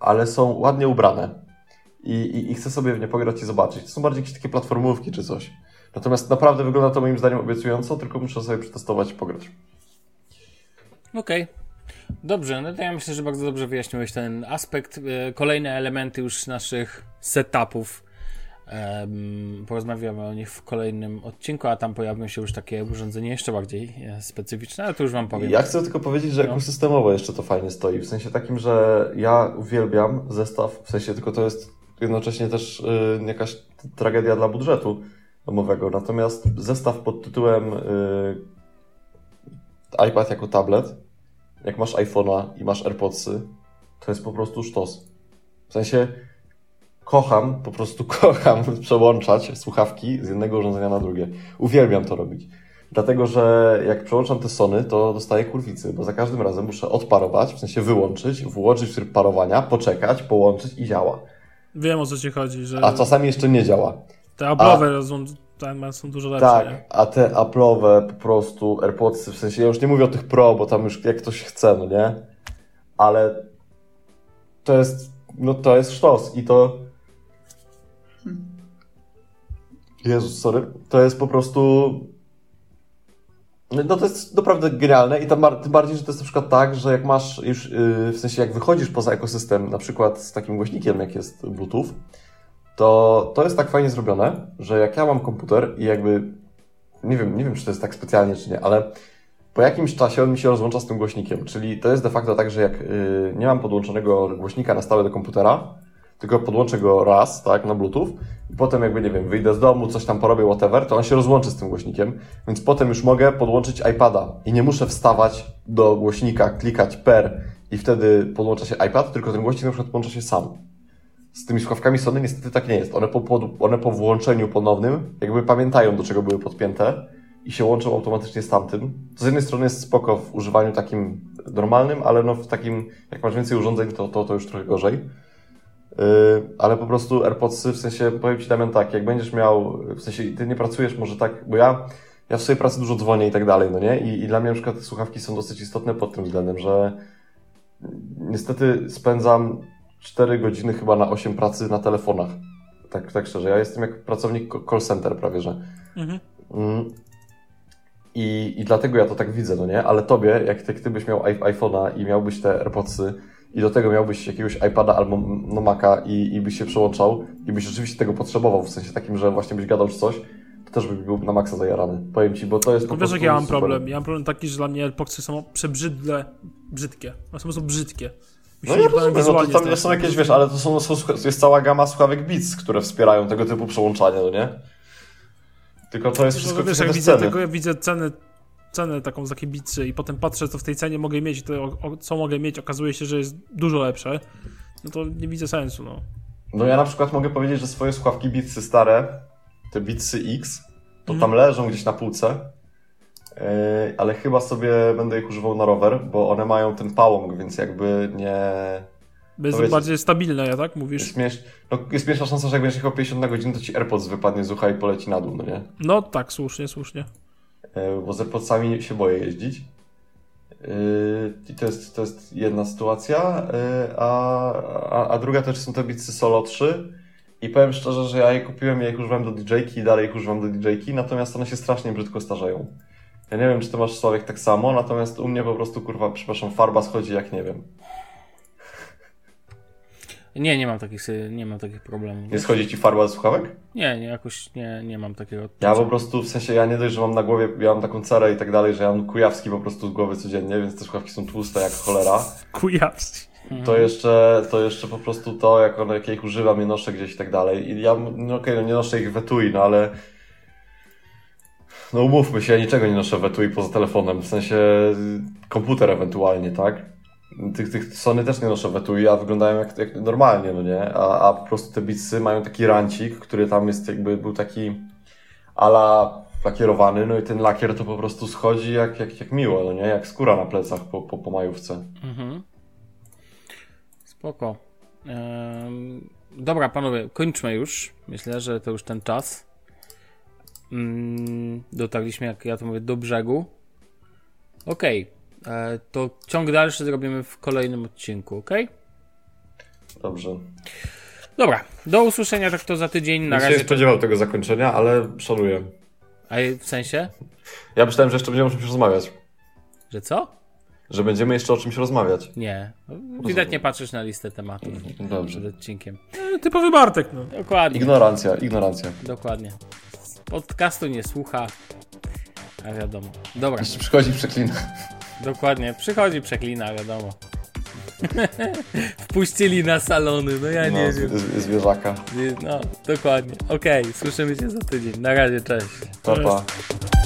ale są ładnie ubrane i chcę sobie w nie pograć i zobaczyć. To są bardziej jakieś takie platformówki czy coś. Natomiast naprawdę wygląda to moim zdaniem obiecująco, tylko muszę sobie przetestować i pograć. Okej. Dobrze, no to ja myślę, że bardzo dobrze wyjaśniłeś ten aspekt. Kolejne elementy już naszych setupów Porozmawiamy o nich w kolejnym odcinku, a tam pojawią się już takie urządzenia jeszcze bardziej specyficzne, ale to już wam powiem. Ja chcę tylko powiedzieć, że ekosystemowo jeszcze to fajnie stoi, w sensie takim, że ja uwielbiam zestaw, w sensie tylko to jest jednocześnie też jakaś tragedia dla budżetu domowego, natomiast zestaw pod tytułem iPad jako tablet, jak masz iPhone'a i masz AirPodsy, to jest po prostu sztos. W sensie kocham, po prostu kocham przełączać słuchawki z jednego urządzenia na drugie. Uwielbiam to robić. Dlatego, że jak przełączam te Sony, to dostaję kurwicy, bo za każdym razem muszę odparować, w sensie wyłączyć, włączyć tryb parowania, poczekać, połączyć i działa. Wiem, o co ci chodzi. Że... A czasami jeszcze nie działa. Te Apple'owe są dużo lepsze. Tak, nie? A te Apple'owe po prostu AirPodsy, w sensie ja już nie mówię o tych Pro, bo tam już jak ktoś chce, no nie? Ale to jest, no to jest sztos i to... Jezus, sorry. To jest po prostu... No to jest naprawdę genialne i tam tym bardziej, że to jest na przykład tak, że jak masz już, w sensie jak wychodzisz poza ekosystem, na przykład z takim głośnikiem, jak jest Bluetooth, to jest tak fajnie zrobione, że jak ja mam komputer i jakby, nie wiem czy to jest tak specjalnie, czy nie, ale po jakimś czasie on mi się rozłącza z tym głośnikiem, czyli to jest de facto tak, że jak nie mam podłączonego głośnika na stałe do komputera, tylko podłączę go raz, tak, na Bluetooth i potem jakby, nie wiem, wyjdę z domu, coś tam porobię, whatever, to on się rozłączy z tym głośnikiem, więc potem już mogę podłączyć iPada i nie muszę wstawać do głośnika, klikać per i wtedy podłącza się iPad, tylko ten głośnik na przykład podłącza się sam. Z tymi słuchawkami Sony niestety tak nie jest. One po włączeniu ponownym jakby pamiętają, do czego były podpięte i się łączą automatycznie z tamtym. Z jednej strony jest spoko w używaniu takim normalnym, ale no w takim, jak masz więcej urządzeń, to już trochę gorzej. Ale po prostu AirPodsy, w sensie powiem Ci, Damian, tak, jak będziesz miał, w sensie Ty nie pracujesz może tak, bo ja w swojej pracy dużo dzwonię i tak dalej, no nie? I dla mnie na przykład te słuchawki są dosyć istotne pod tym względem, że niestety spędzam 4 godziny chyba na 8 pracy na telefonach, tak szczerze, ja jestem jak pracownik call center prawie, że. Mhm. I dlatego ja to tak widzę, no nie? Ale Tobie, jak Ty byś miał iPhone'a i miałbyś te AirPodsy, i do tego miałbyś jakiegoś iPada albo Maca i byś się przełączał i byś rzeczywiście tego potrzebował, w sensie takim, że właśnie byś gadał czy coś, to też by był na maksa zajarany. Powiem Ci, bo to jest po prostu... Wiesz, jak ja mam super problem? Ja mam problem taki, że dla mnie AirPodsy są przebrzydle, brzydkie. One są po prostu brzydkie. No nie rozumiem, no to są jakieś, wiesz, ale to jest cała gama słuchawek Beats, które wspierają tego typu przełączanie, no nie? Tylko to jest wszystko, wiesz, jak widzę tego, ja widzę cenę taką za kibicy i potem patrzę, co w tej cenie mogę mieć, to co mogę mieć, okazuje się, że jest dużo lepsze, no to nie widzę sensu, no. No ja na przykład mogę powiedzieć, że swoje słuchawki Beatsy stare, te Beatsy X, to tam leżą gdzieś na półce, ale chyba sobie będę ich używał na rower, bo one mają ten pałąk, więc jakby nie... Jest bardziej stabilne, tak mówisz? Jest śmieszna szansa, że jak będziesz jechał 50 na godzinę, to ci AirPods wypadnie z ucha i poleci na dół, no nie? No tak, słusznie. Bo z AirPodsami się boję jeździć i to jest jedna sytuacja, a druga też są te Beatsy Solo 3 i powiem szczerze, że ja je kupiłem, ja ich używam do DJ-ki i dalej ich używam do DJ-ki, natomiast one się strasznie brzydko starzeją. Ja nie wiem, czy ty masz, Sławek, tak samo, natomiast u mnie po prostu, kurwa, przepraszam, farba schodzi jak nie wiem. Nie mam takich problemów. Nie schodzi ci farba z słuchawek? Nie, jakoś nie mam takiego. Ja po prostu, w sensie, ja nie dość, że mam na głowie, ja mam taką cerę i tak dalej, że ja mam kujawski po prostu z głowy codziennie, więc te słuchawki są tłuste jak cholera. Kujawski. To jeszcze po prostu to, jak ich używam, je noszę gdzieś i tak dalej. I ja, no okej, nie noszę ich w etui, no ale... No umówmy się, ja niczego nie noszę w etui poza telefonem, w sensie komputer ewentualnie, tak? Tych Sony też nie noszę w etui, a wyglądają jak normalnie, no nie? A po prostu te Beatsy mają taki rancik, który tam jest jakby był taki ala lakierowany, no i ten lakier to po prostu schodzi jak miło, no nie? Jak skóra na plecach po majówce. Mhm. Spoko. Dobra, panowie, kończmy już. Myślę, że to już ten czas. Dotarliśmy, jak ja to mówię, do brzegu. Okej. To ciąg dalszy zrobimy w kolejnym odcinku, ok? Dobrze. Dobra, do usłyszenia tak to za tydzień. Na razie się nie spodziewał tego zakończenia, ale szanuję. A w sensie? Ja myślałem, że jeszcze będziemy o czymś rozmawiać. Że co? Że będziemy jeszcze o czymś rozmawiać. Nie. Widać nie patrzysz na listę tematów. Dobrze. Przed odcinkiem. Typowy Bartek. No. Dokładnie. Ignorancja. Dokładnie. Podcastu nie słucha. A wiadomo. Dobra. Jeszcze przychodzi przeklina. Dokładnie. Przychodzi przeklina, wiadomo. Wpuścili na salony. No ja nie wiem. Zwierzaka. No, dokładnie. Okej. Słyszymy się za tydzień. Na razie, cześć. Pa, pa.